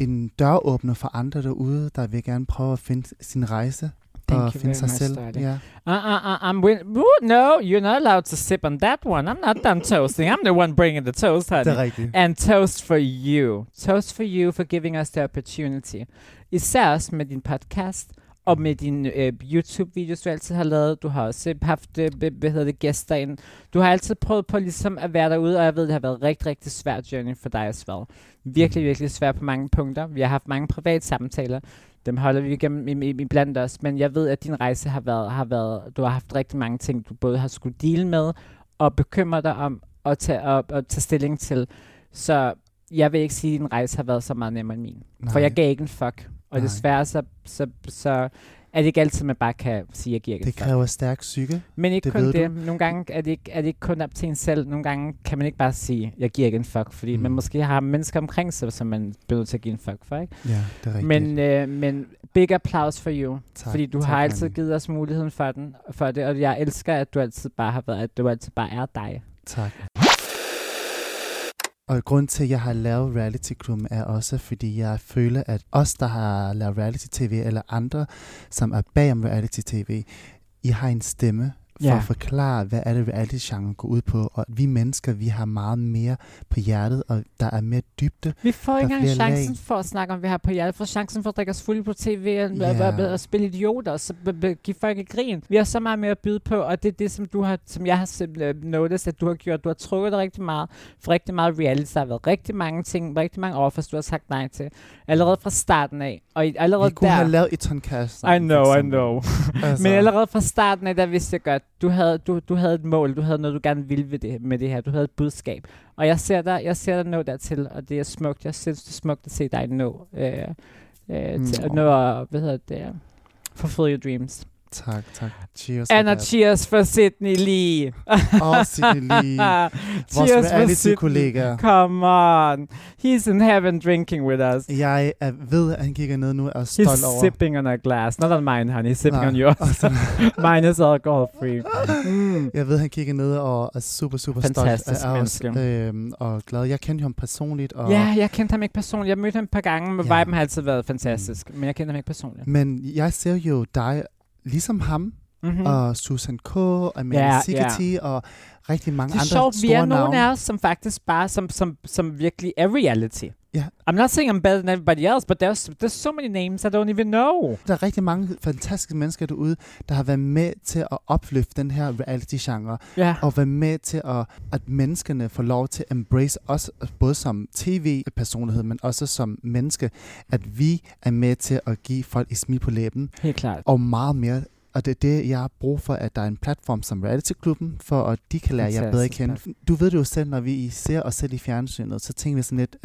en døråbner for andre derude, der vil gerne prøve at finde sin rejse. Thank you very much, darling. Yeah. No, you're not allowed to sip on that one. I'm not done toasting. I'm the one bringing the toast, honey. And toast for you. Toast for you for giving us the opportunity. Især også med din podcast og med din YouTube-videos, du altid har lavet. Du har også haft gæster ind. Du har altid prøvet på ligesom at være derude, og jeg ved, det har været rigtig, rigtig svær journey for dig as well. Virkelig, virkelig svær på mange punkter. Vi har haft mange private samtaler. Dem holder vi igennem i blandt os, men jeg ved, at din rejse har været, du har haft rigtig mange ting, du både har skulle deale med og bekymre dig om og tage stilling til. Så jeg vil ikke sige, at din rejse har været så meget nemmere end min. Nej. For jeg gav ikke en fuck. Og desværre så er det ikke altid, man bare kan sige, at jeg giver ikke en fuck. Det kræver stærk psyke. Men ikke kun det. Nogle gange er det ikke kun op til en selv. Nogle gange kan man ikke bare sige, at jeg giver ikke en fuck. Fordi man måske har mennesker omkring sig, som man bliver nødt til at give en fuck for. Ikke? Ja, det er rigtigt. Men big applause for you. Tak, fordi du har altid givet os muligheden for det. Og jeg elsker, at du altid bare har været, at du altid bare er dig. Tak. Og grund til, at jeg har lavet Realityklubben, er også, fordi jeg føler, at os, der har lavet reality-tv, eller andre, som er bag om reality-tv, I har en stemme. for at forklare, hvad er det, reality-genre går ud på. Og vi mennesker, vi har meget mere på hjertet, og der er mere dybde. Vi får ikke engang chancen for at snakke om, hvad vi har på hjertet. Vi får chancen for at drikke os fulde på tv, og spille idioter, og så give folk et grin. Vi har så meget mere at byde på, og det er det, som jeg har noticed, at du har gjort. Du har trukket rigtig meget, for rigtig meget reality. Der har været rigtig mange ting, rigtig mange offers, du har sagt nej til. Allerede fra starten af. Og allerede vi kunne have lavet et tonkast. I know. Altså. Men allerede fra starten af, der vidste jeg godt, du havde et mål, du havde noget, du gerne ville med det her, du havde et budskab. Og jeg ser dig nå dertil, og det er smukt. Jeg synes, det er smukt at se dig nå. Fulfill your dreams. Tak. Cheers. Anna, cheers for Sydney Lee. Sydney Lee. Vores reality-kollega. Come on. He's in heaven drinking with us. Jeg ved, at han kigger ned nu og er stolt over. He's sipping on a glass. Not on mine, honey. He's sipping on yours. Mine is alcohol-free. Jeg ved, han kigger ned og er super, super stolt af os. Og glad. Jeg kendte ham personligt. Og jeg kendte ham ikke personligt. Jeg mødte ham et par gange, men viben har altid været fantastisk. Men jeg kendte ham ikke personligt. Men jeg ser jo dig ligesom ham, og Susan K., og Amanda Sikkerti, og rigtig mange andre store navne. Det er sjovt, vi er nogle af os, som faktisk bare, som virkelig er reality. Yeah. I'm not saying I'm better than everybody else, but there's so many names I don't even know. Der er rigtig mange fantastiske mennesker derude, der har været med til at opløfte den her reality-genre, og været med til, at menneskerne får lov til at embrace os, både som tv-personlighed, men også som menneske, at vi er med til at give folk et smil på læben. Helt klart. Og meget mere. Og det er det, jeg har brug for, at der er en platform som Realityklubben, for at de kan lære jer bedre kende. Du ved det jo selv, når vi ser os selv i fjernsynet, så tænker vi sådan lidt,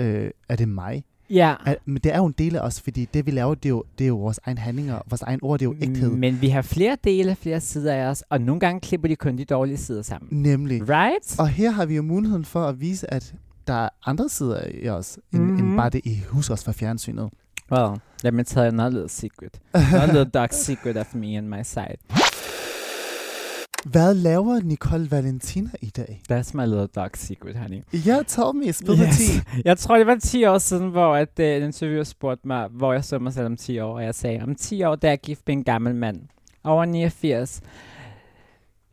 er det mig? Ja. Men det er jo en del af os, fordi det vi laver, det er jo vores egen handlinger, vores egen ord, det er jo ægthed. Men vi har flere dele, flere sider af os, og nogle gange klipper de kun de dårlige sider sammen. Nemlig. Right? Og her har vi jo muligheden for at vise, at der er andre sider i os, end bare det, I husker os fra fjernsynet. Well, let me tell you another secret. Another dark secret of me and my side. Hvad laver Nicole Valentina i dag? That's my little dark secret, honey. Yeah, tell me. Spill the tea. Jeg tror, det var 10 år siden, hvor en interviewer spurgte mig, hvor jeg så mig selv om 10 år, og jeg sagde, om 10 år, der er gift med en gammel mand. Over 89.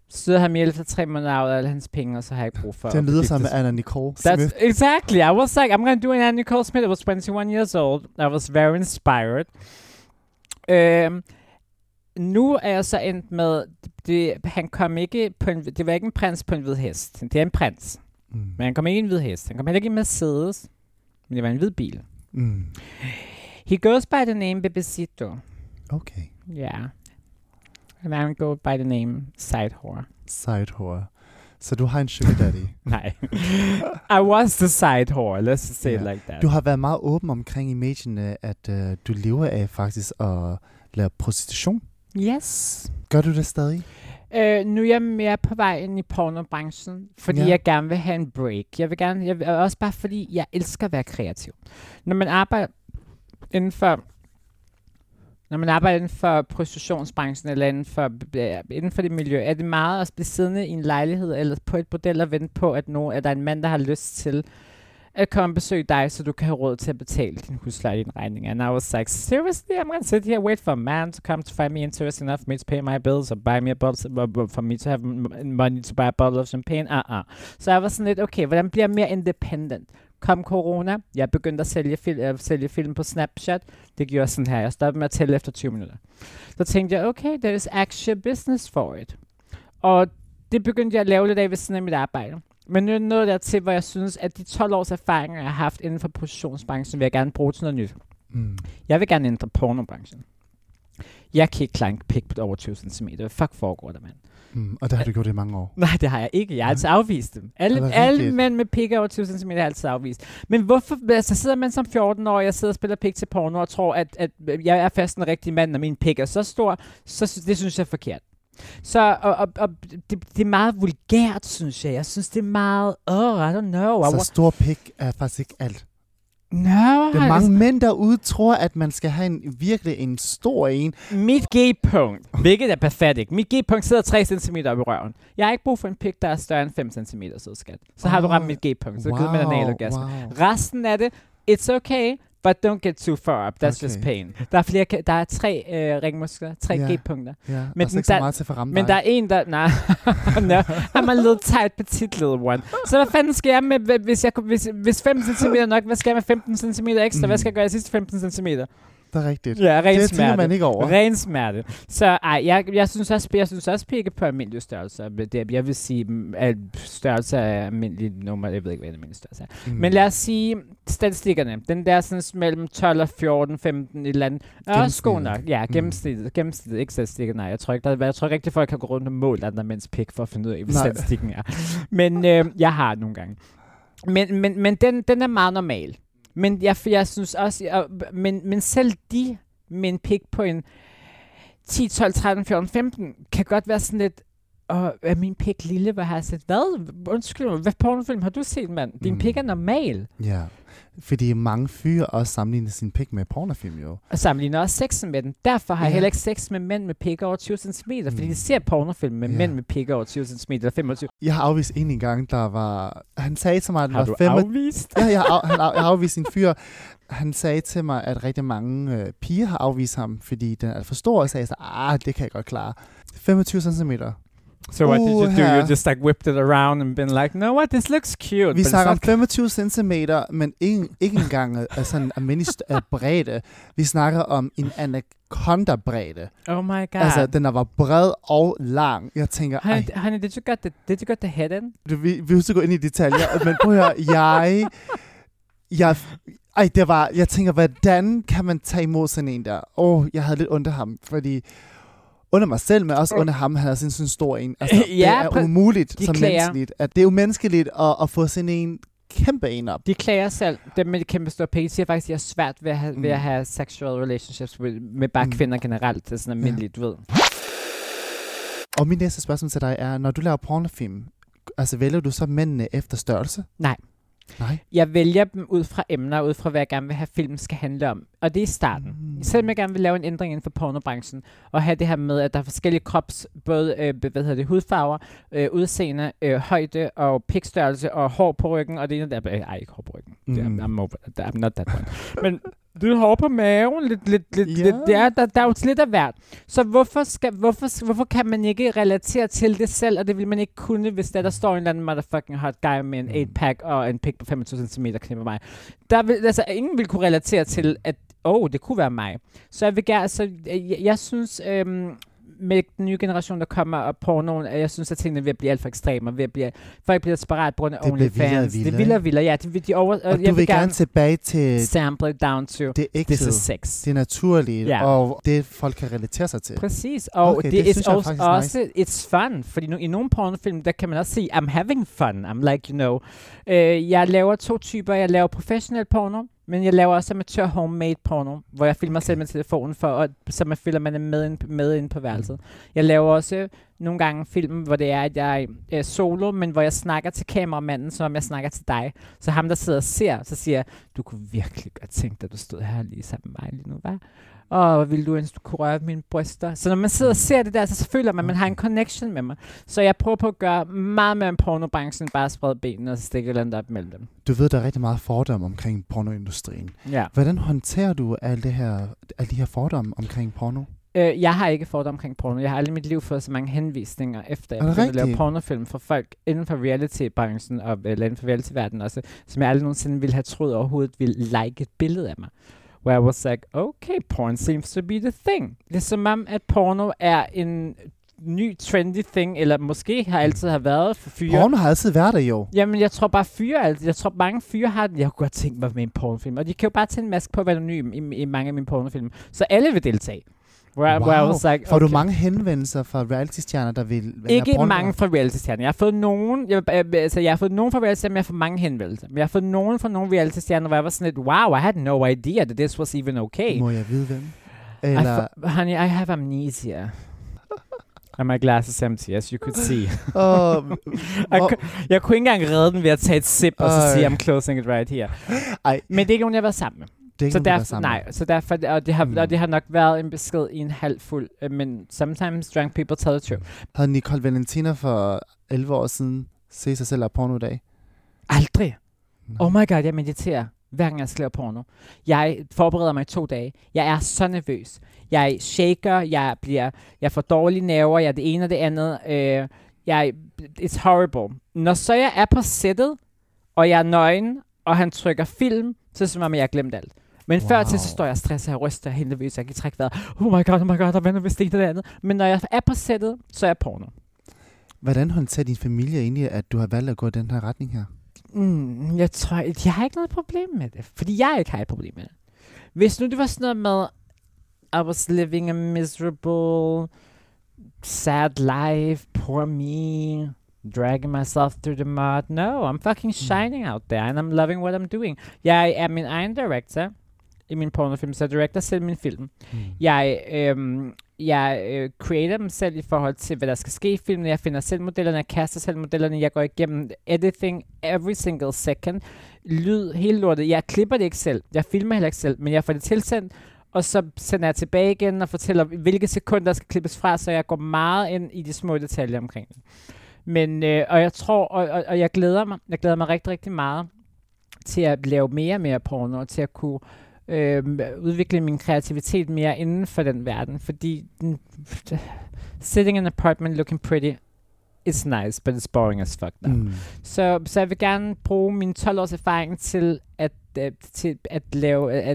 Så har jeg for 3 måneder af alle hans penge, og så har jeg ikke brug for. Det lyder som Anna Nicole Smith. Exactly. I was like, I'm going to do an Anna Nicole Smith. I was 21 years old. I was very inspired. Nu er jeg så endt med, han kom ikke på en, det var ikke en prins på en hvid hest. Det er en prins. Men han kom ikke i en hvid hest. Han kom heller ikke i en Mercedes. Men det var en hvid bil. He goes by the name Bebecito. Okay. Ja. Yeah. And I would go by the name Side Whore. Side Whore. Så du har en sugar daddy? Nej. I was the side whore. Let's say it like that. Du har været meget åben omkring imagen, at du lever af faktisk at lave prostitution. Yes. Gør du det stadig? Nu er jeg mere på vej ind i pornobranchen, fordi jeg gerne vil have en break. Jeg vil også bare fordi, jeg elsker at være kreativ. Når man arbejder inden for... Når man arbejder inden for prostitutionsbranchen eller inden for det miljø, er det meget at blive siddende i en lejlighed eller på et bordel og vente på, at der er en mand, der har lyst til at komme og besøge dig, så du kan have råd til at betale din husleje og din regning. And I was like, seriously, I'm going to sit here wait for a man to come to find me interesting enough for me to pay my bills or buy me a bottle, for me to have money to buy a bottle of champagne. Så jeg var sådan lidt, okay, hvordan bliver jeg mere independent? Kom corona, jeg begyndte at sælge film på Snapchat. Det gjorde sådan her, jeg stoppede med at tælle efter 20 minutter. Så tænkte jeg, okay, there is actual business for it. Og det begyndte jeg at lave lidt af ved siden af mit arbejde. Men nu er det noget der til, hvor jeg synes, at de 12 års erfaringer, jeg har haft inden for prostitutionsbranchen, vil jeg gerne bruge til noget nyt. Jeg vil gerne ændre pornobranchen. Jeg kan ikke klare en pik på over 20 cm. Hvad fuck foregår der, mand? Og det har du gjort i mange år. Nej, det har jeg ikke. Jeg har altid afvist dem. Alle mænd med pik over 20 cm har altid afvist. Men hvorfor altså, sidder man som 14-årig og sidder og spiller pik til porno og tror, at jeg er fast en rigtig mand, når min pik er så stor? Så det synes jeg er forkert. Så det er meget vulgært, synes jeg. Jeg synes, det er meget... I don't know. Så stor pik er faktisk ikke alt. No, det er mange mænd derude tror, at man skal have virkelig en stor en. Mit G-punkt, hvilket er perfekt, ikke? Mit G-punkt sidder 3 cm op i røven. Jeg har ikke brug for en pik, der er større end 5 cm, så har du ramt mit G-punkt. Så gider man en analorgasme. Resten af det, it's okay. But don't get too far up. That's okay. Just pain. Der er 3 ringmuskler, 3 G-punkter. Yeah. Men der er så meget til for ramme. Men der er en der, nej, no, I'm a little tight petite little one. Så hvad fanden skal jeg med, hvis 5 centimeter nok, hvad skal jeg med 15 centimeter ekstra? Hvad skal jeg gøre i sidste 15 centimeter? Det er rigtigt. Ja, ren det smerte. Det man ikke over. Ren smerte. Så jeg synes også, pikke på almindelige størrelser. Jeg vil sige, at størrelser er almindelige nummer. Jeg ved ikke, hvad det er almindelige størrelser er. Men lad os sige, statistikkerne. Den der sådan mellem 12 og 14, 15, et eller andet. Sko nok. Ja, gennemsnittet. Gennemsnittet, ikke statistikker. Nej, jeg tror ikke rigtig, folk kan gå rundt og måle andre mænds pik for at finde ud af, hvad statistikken er. Men jeg har nogle gange. Men den er meget normal. Men jeg synes også, men selv de med en pik på en 10, 12, 13, 14, 15, kan godt være sådan lidt, er min pik lille, hvad har jeg set? Hvad? Undskyld mig, hvad pornofilm har du set, mand? Din pik er normal. Ja, fordi mange fyre også sammenligner sin pik med pornofilm, jo. Og sammenligner også sexen med den. Derfor har jeg heller ikke sex med mænd med pik over 20 cm, fordi de ser pornofilm med mænd med pik over 20 cm eller 25. Jeg har afvist en gang, der var... Han sagde til mig, at det var... Har du afvist? Ja, jeg har afvist en fyr. Han sagde til mig, at rigtig mange piger har afvist ham, fordi den er for stor, og sagde så, det kan jeg godt klare. 25 cm. So what did you do? You just like whipped it around and been like, no, what, this looks cute. Vi snakker om 25 centimeter, men ikke engang sådan almindelig bredde. Vi snakker om en anaconda-bredde. Oh my god. Altså, den var bred og lang. Jeg tænker, honey, did you get the head in? Vi husker at gå ind i detaljer, men prøv at høre, jeg tænker, hvordan kan man tage imod sådan en der? Jeg havde lidt ondt af ham, fordi... under mig selv, men også under ham. Han er sådan en stor en. Altså, det er umuligt som menneskeligt. At det er umenneskeligt at få sådan en kæmpe en op. De klager selv. Dem med de kæmpe store penge siger faktisk, at jeg er svært ved at have, sexual relationships med bare kvinder generelt. Det er sådan almindeligt, du ved. Og min næste spørgsmål til dig er, når du laver pornofilm, altså vælger du så mændene efter størrelse? Nej. Jeg vælger dem ud fra emner, ud fra hvad jeg gerne vil have filmen skal handle om. Og det er i starten. Selvom jeg gerne vil lave en ændring inden for pornobranchen, og have det her med, at der er forskellige krops, både hudfarver, udseende, højde og pikstørrelse og hår på ryggen, og det ene der ikke hår på ryggen. I'm not that one. Men lidt hår på maven, lidt der er jo lidt af hvert. Så hvorfor kan man ikke relatere til det selv, og det vil man ikke kunne, hvis der står en eller anden motherfucking hot guy med en 8-pack og en pik på 25 cm knipper mig. Ingen vil kunne relatere til, at det kunne være mig. Så jeg synes, med den nye generation, der kommer og pornoen, jeg synes, at tingene er ved at blive alt for ekstreme, folk bliver desperat på grund af OnlyFans. Det er vildere og vildere. Ja, de over, og jeg du vil gerne tilbage til sample down to det ægte, det er naturligt, og det folk kan relatere sig til. Præcis, og det er også nice. It's fun, fordi i nogle pornofilm, der kan man også sige, I'm having fun, I'm like, you know. Jeg laver 2 typer, jeg laver professionel porno, men jeg laver også amatør homemade porno, hvor jeg filmer selv med telefonen, så man føler, man er med inde på værelset. Jeg laver også nogle gange film, hvor det er, at jeg er solo, men hvor jeg snakker til kameramanden, som om jeg snakker til dig. Så ham, der sidder og ser, så siger jeg, du kunne virkelig godt tænke dig, at du stod her lige sammen med mig lige nu, hva'? Vil du ønske, du kunne røre mine bryster? Så når man sidder og ser det der, så føler man, at man har en connection med mig. Så jeg prøver på at gøre meget mere om pornobranchen, bare at sprede benene og stikke et eller andet op mellem dem. Du ved, der er rigtig meget fordomme omkring pornoindustrien. Ja. Hvordan håndterer du alle de her fordomme omkring porno? Jeg har ikke fordomme omkring porno. Jeg har aldrig i mit liv fået så mange henvisninger efter, at jeg laver pornofilm for folk inden for reality-branchen og inden for reality-verdenen også, som jeg aldrig nogensinde ville have troet overhovedet ville like et billede af mig. Where I was like, okay, porn seems to be the thing. Det er som om, at porno er en ny trendy thing, eller måske har altid har været for fyre. Porno har altid været der, jo. Jamen, jeg tror bare jeg tror mange fyre har den. Jeg kunne godt tænke mig med en pornofilm. Og de kan jo bare tage en maske på at være anonym i mange af mine pornofilm. Så alle vil deltage. Where I was like, okay. Får du mange henvendelser fra reality-stjerner, der vil... Ikke mange fra reality-stjerner. Jeg har fået nogen fra reality-stjerner, men jeg har fået mange henvendelser. Men jeg har fået nogen fra nogle reality-stjerner, hvor jeg var sådan lidt, wow, I had no idea that this was even okay. Må jeg vide, hvem? Eller... Honey, I have amnesia. And my glass is empty, as you could see. Jeg kunne ikke engang redde den ved at tage et sip, og så sige, I'm closing it right here. Men det er ikke nogen, jeg har været sammen med. Og det har nok været en besked i en halv fuld, men sometimes drunk people tell the truth. Havde Nicole Valentina for 11 år siden set sig selv af porno i dag? Aldrig. No. Oh my god, jeg mediterer hver gang jeg skal lave porno. Jeg forbereder mig i 2 dage. Jeg er så nervøs. Jeg shaker, jeg får dårlige nerver, jeg er det ene og det andet. It's horrible. Når så jeg er på sættet, og jeg er nøgen, og han trykker film, så synes jeg, at jeg har glemt alt. Men wow. Før til, så står jeg stresset, jeg ryster, jeg henter vist, jeg kan trække vejret. Oh my god, der vender vist det eller andet. Men når jeg er på sættet, så er jeg porno. Hvordan håndterer din familie egentlig, at du har valgt at gå i den her retning her? Jeg tror, jeg har ikke noget problem med det. Fordi jeg ikke har et problem med det. Hvis nu det var sådan noget med, I was living a miserable, sad life, poor me, dragging myself through the mud. No, I'm fucking shining out there, and I'm loving what I'm doing. Jeg er min egen director i min pornofilm, så director selv min film. Jeg creater dem selv i forhold til, hvad der skal ske i filmen. Jeg finder selv modellerne, jeg kaster selv modellerne, jeg går igennem editing every single second. Lyd, hele lortet. Jeg klipper det ikke selv. Jeg filmer heller ikke selv, men jeg får det tilsendt, og så sender jeg tilbage igen og fortæller, hvilke sekunder der skal klippes fra, så jeg går meget ind i de små detaljer omkring det. Men, og jeg tror, og jeg glæder mig. Jeg glæder mig rigtig, rigtig meget til at lave mere og mere porno, og til at kunne udvikle min kreativitet mere inden for den verden, fordi sitting in an apartment looking pretty is nice, but it's boring as fuck now. Så jeg vil gerne bruge min 12 års erfaring til at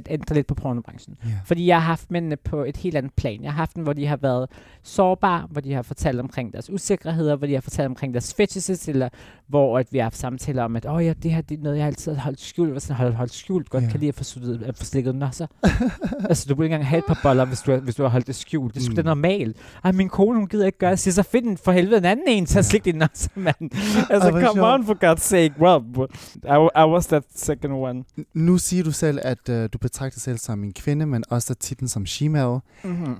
ændre lidt på pornobranchen. Yeah. Fordi jeg har haft mændene på et helt andet plan. Jeg har haft dem, hvor de har været sårbare, hvor de har fortalt omkring deres usikkerheder, hvor de har fortalt omkring deres fetishes, eller hvor at vi har haft samtaler om, at det her det er noget, jeg altid har holdt skjult. Og sådan, holdt skjult. Godt, yeah. Kan lide at få slikket nosser. Altså, du burde ikke engang have et par boller, hvis du har holdt det skjult. Det skulle da normalt. Ej, min kone, hun gider ikke gøre det. Så find for helvede en anden en, så slik din nosser, mand. Altså, come on, for God's sake. Well, I was that second one. Nu siger du selv, at du betragter dig selv som en kvinde, men også titlen som shemale. Mm-hmm.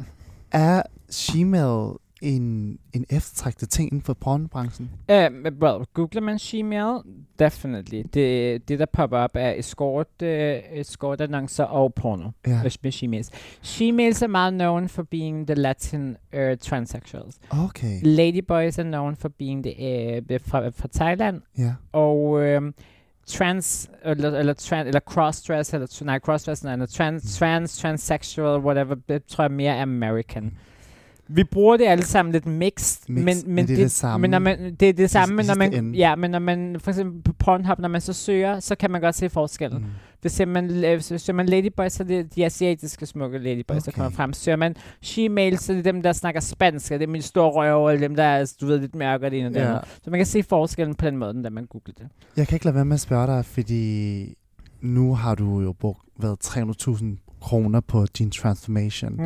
Er shemale en eftertragtet ting inden for pornobranchen? Well, googler man shemale, definitely. Det der popper op, er escortannoncer og porno. Yeah. Med shemales. Shemales er meget known for being the Latin transsexuals. Okay. Ladyboys er known for being fra Thailand. Yeah. Og trans eller crossdress eller crossdress eller transsexual whatever, det tror jeg mere American. Vi bruger det alle sammen lidt mixed, men det er det samme. Men når man det er det samme, men når man for eksempel på Pornhub, når man så søger, så kan man godt se forskellen. Hvis man ladyboys, så er det de asiatiske smukke ladyboys, der kommer frem. Søger man shemale, så er det dem, der snakker spansk, det er min store røv, eller dem, der er, du ved, lidt mørkere det ene og det andet. Så man kan se forskellen på den måde, da man googler det. Jeg kan ikke lade være med at spørge dig, fordi nu har du jo brugt 300.000 kroner på din transformation.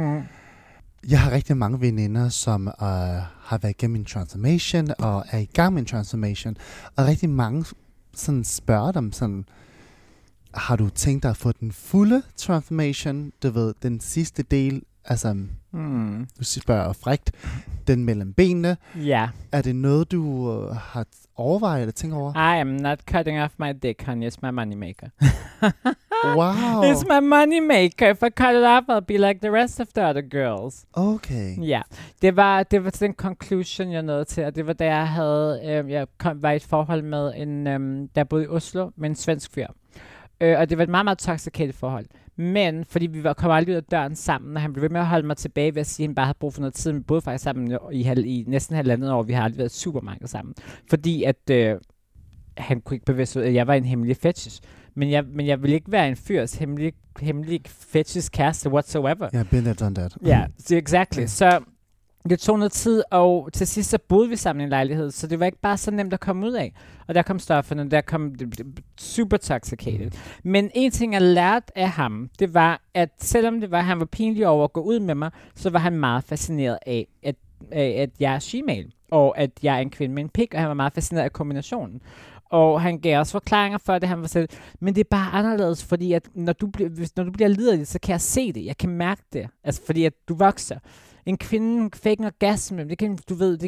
Jeg har rigtig mange veninder, som har været igennem en transformation, og er i gang med en transformation. Og rigtig mange sådan, spørger dem sådan, har du tænkt dig at få den fulde transformation? Du ved, den sidste del, altså, du spørger frækt, den mellem benene. Yeah. Er det noget, du har overvejet eller tænkt over? I am not cutting off my dick, honey. It's my money maker. Wow. It's my money maker. If I cut it off, I'll be like the rest of the other girls. Okay. Ja, yeah. Det var den conclusion, jeg nåede til, og det var da jeg havde, jeg var i et forhold med en, der boede i Oslo, med en svensk fyr. Og det var et meget, meget toxicated forhold. Men fordi vi kom aldrig ud af døren sammen, og han blev ved med at holde mig tilbage ved at sige, at han bare havde brug for noget tid. Vi boede faktisk sammen i næsten 1,5 år. Vi har aldrig været i supermarkedet sammen. Fordi at han kunne ikke bevæge sig ud. Jeg var en hemmelig fetish. Men jeg ville ikke være en fyrs hemmelig fetish kæreste whatsoever. Yeah, been there, done that. Ja, yeah, exactly. Yeah. Så det tog noget tid, og til sidst så boede vi sammen i en lejlighed, så det var ikke bare så nemt at komme ud af. Og der kom stofferne, der kom super toxicated. Men en ting, jeg lærte af ham, det var, at selvom det var, han var pinlig over at gå ud med mig, så var han meget fascineret af, at jeg er shemale, og at jeg er en kvinde med en pik, og han var meget fascineret af kombinationen. Og han gav også forklaringer for det, han var selv. Men det er bare anderledes, fordi at når du bliver liderlig, så kan jeg se det, jeg kan mærke det, altså fordi at du vokser. En kvinde fik en orgasme, det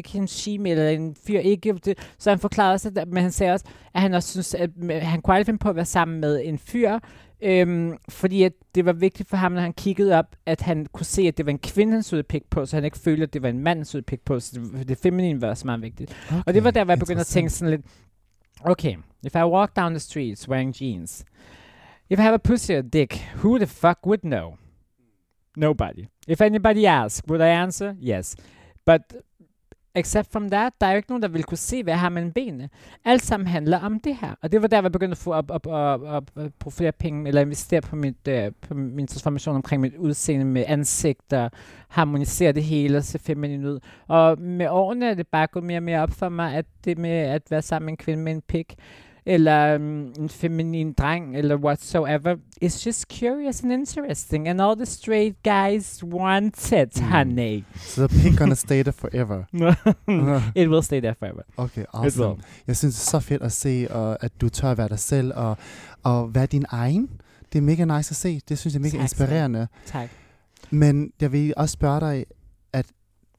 kan en shemale eller en fyr ikke. Det. Så han forklarede også, men han sagde også, at han også synes, at han kunne aldrig finde på at være sammen med en fyr, fordi at det var vigtigt for ham, når han kiggede op, at han kunne se, at det var en kvinde, han så pik på, så han ikke følte, at det var en mand, han så pik på, så det feminine var også meget vigtigt. Okay, og det var der, hvor jeg begyndte at tænke sådan lidt, okay, if I walk down the streets wearing jeans, If I have a pussy or a dick, who the fuck would know? Nobody. If anybody asked, would I answer? Yes. But except from that, der er jo ikke nogen, der vil kunne se, hvad jeg har mellem benene. Alt sammen handler om det her. Og det var der, jeg begyndte at få at bruge flere penge, eller investere på, på min transformation omkring mit udseende med ansigter, harmonisere det hele og se feminin ud. Og med årene er det bare gået mere og mere op for mig, at det med at være sammen med en kvinde med en pik, eller en feminin dreng, eller whatsoever, it's just curious and interesting, and all the straight guys want it, honey. So the pink gonna stay there forever. It will stay there forever. Okay, awesome. Jeg synes, det er så fedt at se, at du tør at være dig selv, og være din egen. Det er mega nice at se. Det synes jeg er mega inspirerende. Tak. Men jeg vil også spørge dig, at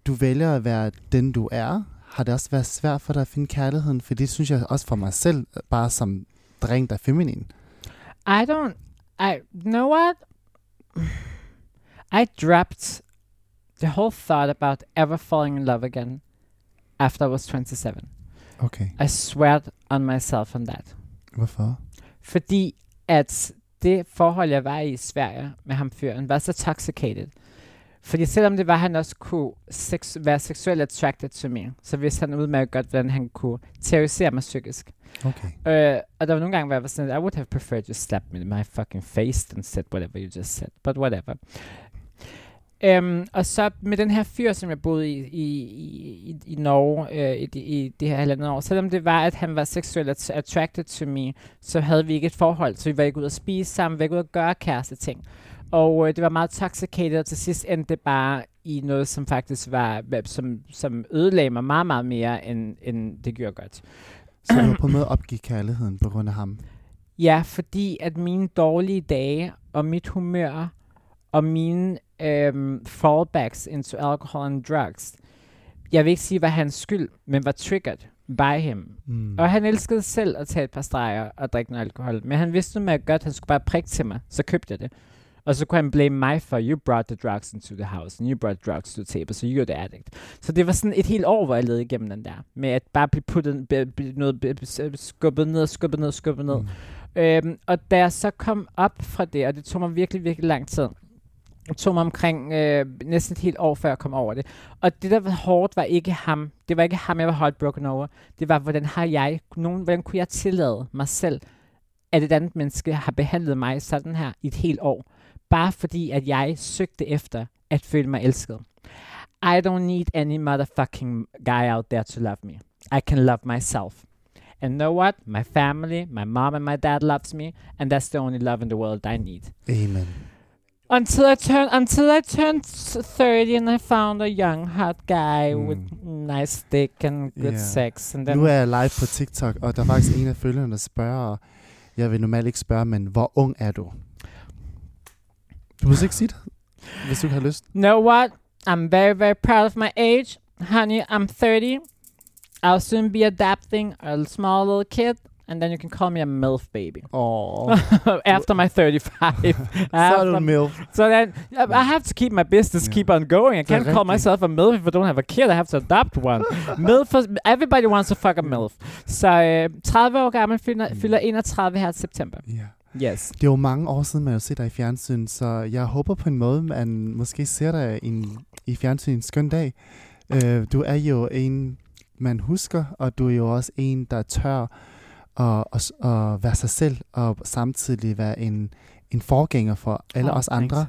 du vælger at være den, du er. Har det også været svært for dig at finde kærligheden? For det synes jeg også for mig selv, bare som dreng, der er feminin. You know what? I dropped the whole thought about ever falling in love again after I was 27. Okay. I swear on myself on that. Hvorfor? Fordi at det forhold, jeg var i Sverige med ham fyren, var så toxicated. Fordi selvom det var, han også kunne være seksuelt attracted til mig, så vidste han udmærket godt, hvordan han kunne terrorisere mig psykisk. Okay. Og der var nogle gange, hvor jeg var sådan, I would have preferred you slap me in my fucking face and said whatever you just said, but whatever. Og så med den her fyr, som jeg boede i Norge i det her halvandet år, selvom det var, at han var seksuelt attracted til mig, så havde vi ikke et forhold, så vi var ikke ude at spise sammen, vi var ikke ude at gøre kæreste ting. Og det var meget toxicated, og til sidst endte det bare i noget, som faktisk var, som ødelagde mig meget, meget mere, end det gjorde godt. Så du på en måde opgive kærligheden på grund af ham? Ja, fordi at mine dårlige dage, og mit humør, og mine fallbacks into alcohol and drugs, jeg vil ikke sige, var hans skyld, men var triggered by him. Mm. Og han elskede selv at tage et par streger og drikke noget alkohol, men han vidste mig godt, at han skulle bare prikke til mig, så købte jeg det. Og så kunne han blame mig for, you brought the drugs into the house, and you brought drugs to the table, so you're the addict. Så det var sådan et helt år, hvor jeg led igennem den der, med at bare blive skubbet ned. Mm. Og da jeg så kom op fra det, og det tog mig virkelig, virkelig lang tid, det tog mig omkring næsten et helt år, før jeg kom over det. Og det, der var hårdt, var ikke ham. Det var ikke ham, jeg var heartbroken over. Det var, hvordan kunne jeg tillade mig selv, at et andet menneske har behandlet mig sådan her i et helt år. Bare fordi, at jeg søgte efter at føle mig elsket. I don't need any motherfucking guy out there to love me. I can love myself. And know what? My family, my mom and my dad loves me. And that's the only love in the world I need. Amen. Until I turned 30 and I found a young hot guy with nice dick and good sex. And then nu er jeg live på TikTok, og der er faktisk en af følgerne, der spørger. Jeg vil normalt ikke spørge, men hvor ung er du? Du må ikke sige det, hvis du har lyst. Know what? I'm very, very proud of my age. Honey, I'm 30. I'll soon be adapting a small little kid. And then you can call me a MILF baby. Oh. After my 35. So MILF. So then I have to keep my business keep on going. I can't call myself a MILF if I don't have a kid. I have to adopt one. MILF, everybody wants to fuck a MILF. Så 30 år gammel fylder 31 her i september. Ja. Yeah. Yes. Det er jo mange år siden, man har set dig i fjernsyn, så jeg håber på en måde, man måske ser dig i fjernsyn en skøn dag. Du er jo en, man husker, og du er jo også en, der tør at være sig selv, og samtidig være en forgænger for alle os andre.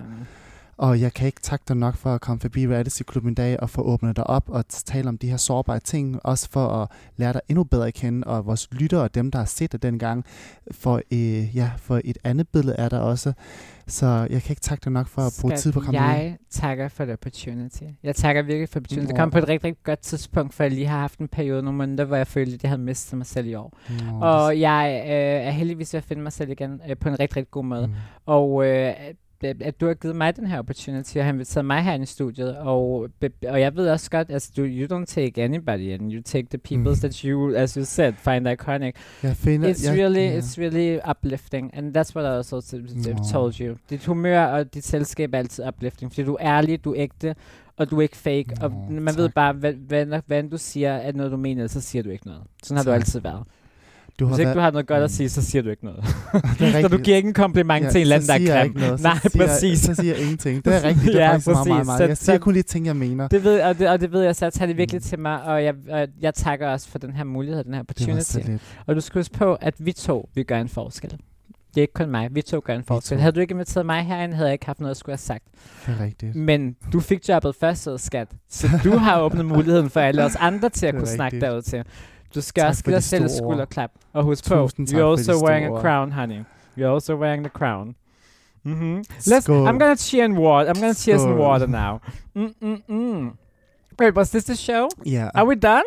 Og jeg kan ikke takke dig nok for at komme forbi Realityklubben en dag, og få åbnet dig op, og tale om de her sårbare ting, også for at lære dig endnu bedre at kende, og vores lyttere og dem, der har set dig dengang, for et andet billede er der også. Så jeg kan ikke takke dig nok for at bruge tid på kampen. Jeg takker for the opportunity. Jeg takker virkelig for opportunity. Det kom på et rigtig, rigtig godt tidspunkt, for jeg lige har haft en periode nogle måneder, hvor jeg følte, at jeg havde mistet mig selv i år. Og jeg er heldigvis ved at finde mig selv igen på en rigtig, rigtig god måde. Og at du har givet mig den her opportunity, og har inviteret mig her i studiet, og jeg ved også godt, altså, you don't take anybody, and you take the people that you, as you said, find iconic. It's really uplifting, and that's what I also told you. Dit humør og dit selskab er altid uplifting, fordi du er ærlig, du er ægte, og du er ikke fake, og man ved bare, hvad du siger, at noget du mener, så siger du ikke noget. Sådan har du altid været. Hvis ikke du har noget godt at sige, så siger du ikke noget. Når du giver ikke en kompliment til en eller anden, der er grim. Nej, præcis. Så siger jeg ingenting. Det er rigtigt. Det er faktisk meget. Jeg siger kun lige ting, jeg mener. Det ved, og det ved jeg, så jeg tager det virkelig til mig. Og jeg takker også for den her mulighed, den her opportunity. Og du skal huske på, at vi to vil gøre en forskel. Det er ikke kun mig. Vi to gør en forskel. Havde du ikke inviteret mig herinde, havde jeg ikke haft noget, jeg skulle have sagt. Det er rigtigt. Men du fik jobbet først, skat. Så du har åbnet muligheden for alle os andre til at kunne snakke derud til. Du skal også give dig selv et skulderklap. Og husk på, you're also wearing a crown, honey. You're also wearing the crown. Mm-hmm. I'm gonna cheer and water. I'm gonna cheer some water now. Mm-mm-mm. Wait, was this the show? Yeah. Are we done?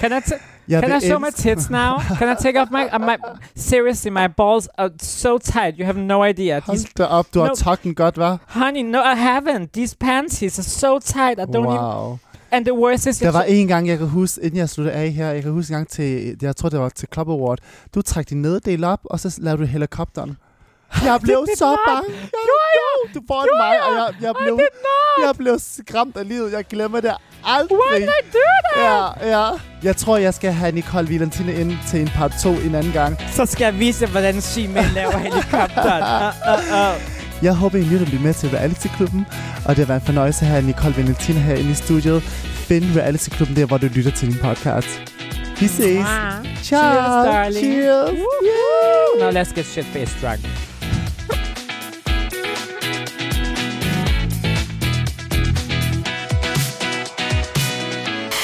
Can I show my tits now? Can I take off my seriously, my balls are so tight. You have no idea. Hold da op, du har talking godt, hva'? Honey, no, I haven't. These panties are so tight. I don't even... And the worst is... Der var en gang, jeg kan huske, inden jeg sluttede af her, jeg kan huske en gang til, jeg tror det var til Club Award, du trak din neddel op, og så lavede du helikopteren. Jeg blev så bange. Du bort mig, og jeg blev skræmt af livet. Jeg glemmer det aldrig. Why did I do that? Ja. Jeg tror, jeg skal have Nichole Valentina ind til en part 2 en anden gang. Så skal jeg vise, hvordan syg mænd laver helikopteren. Jeg håber, I lytter lidt med til Realityklubben, og det har været en fornøjelse her, Nichole Valentina herinde i studiet. Find Realityklubben der, hvor du lytter til din podcast. Vi ses. Wow. Ciao. Cheers, darling. Cheers. Woo-hoo. Now let's get shit-faced drunk.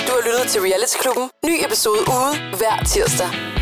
Du har lyttet til Realityklubben. Ny episode ude hver tirsdag.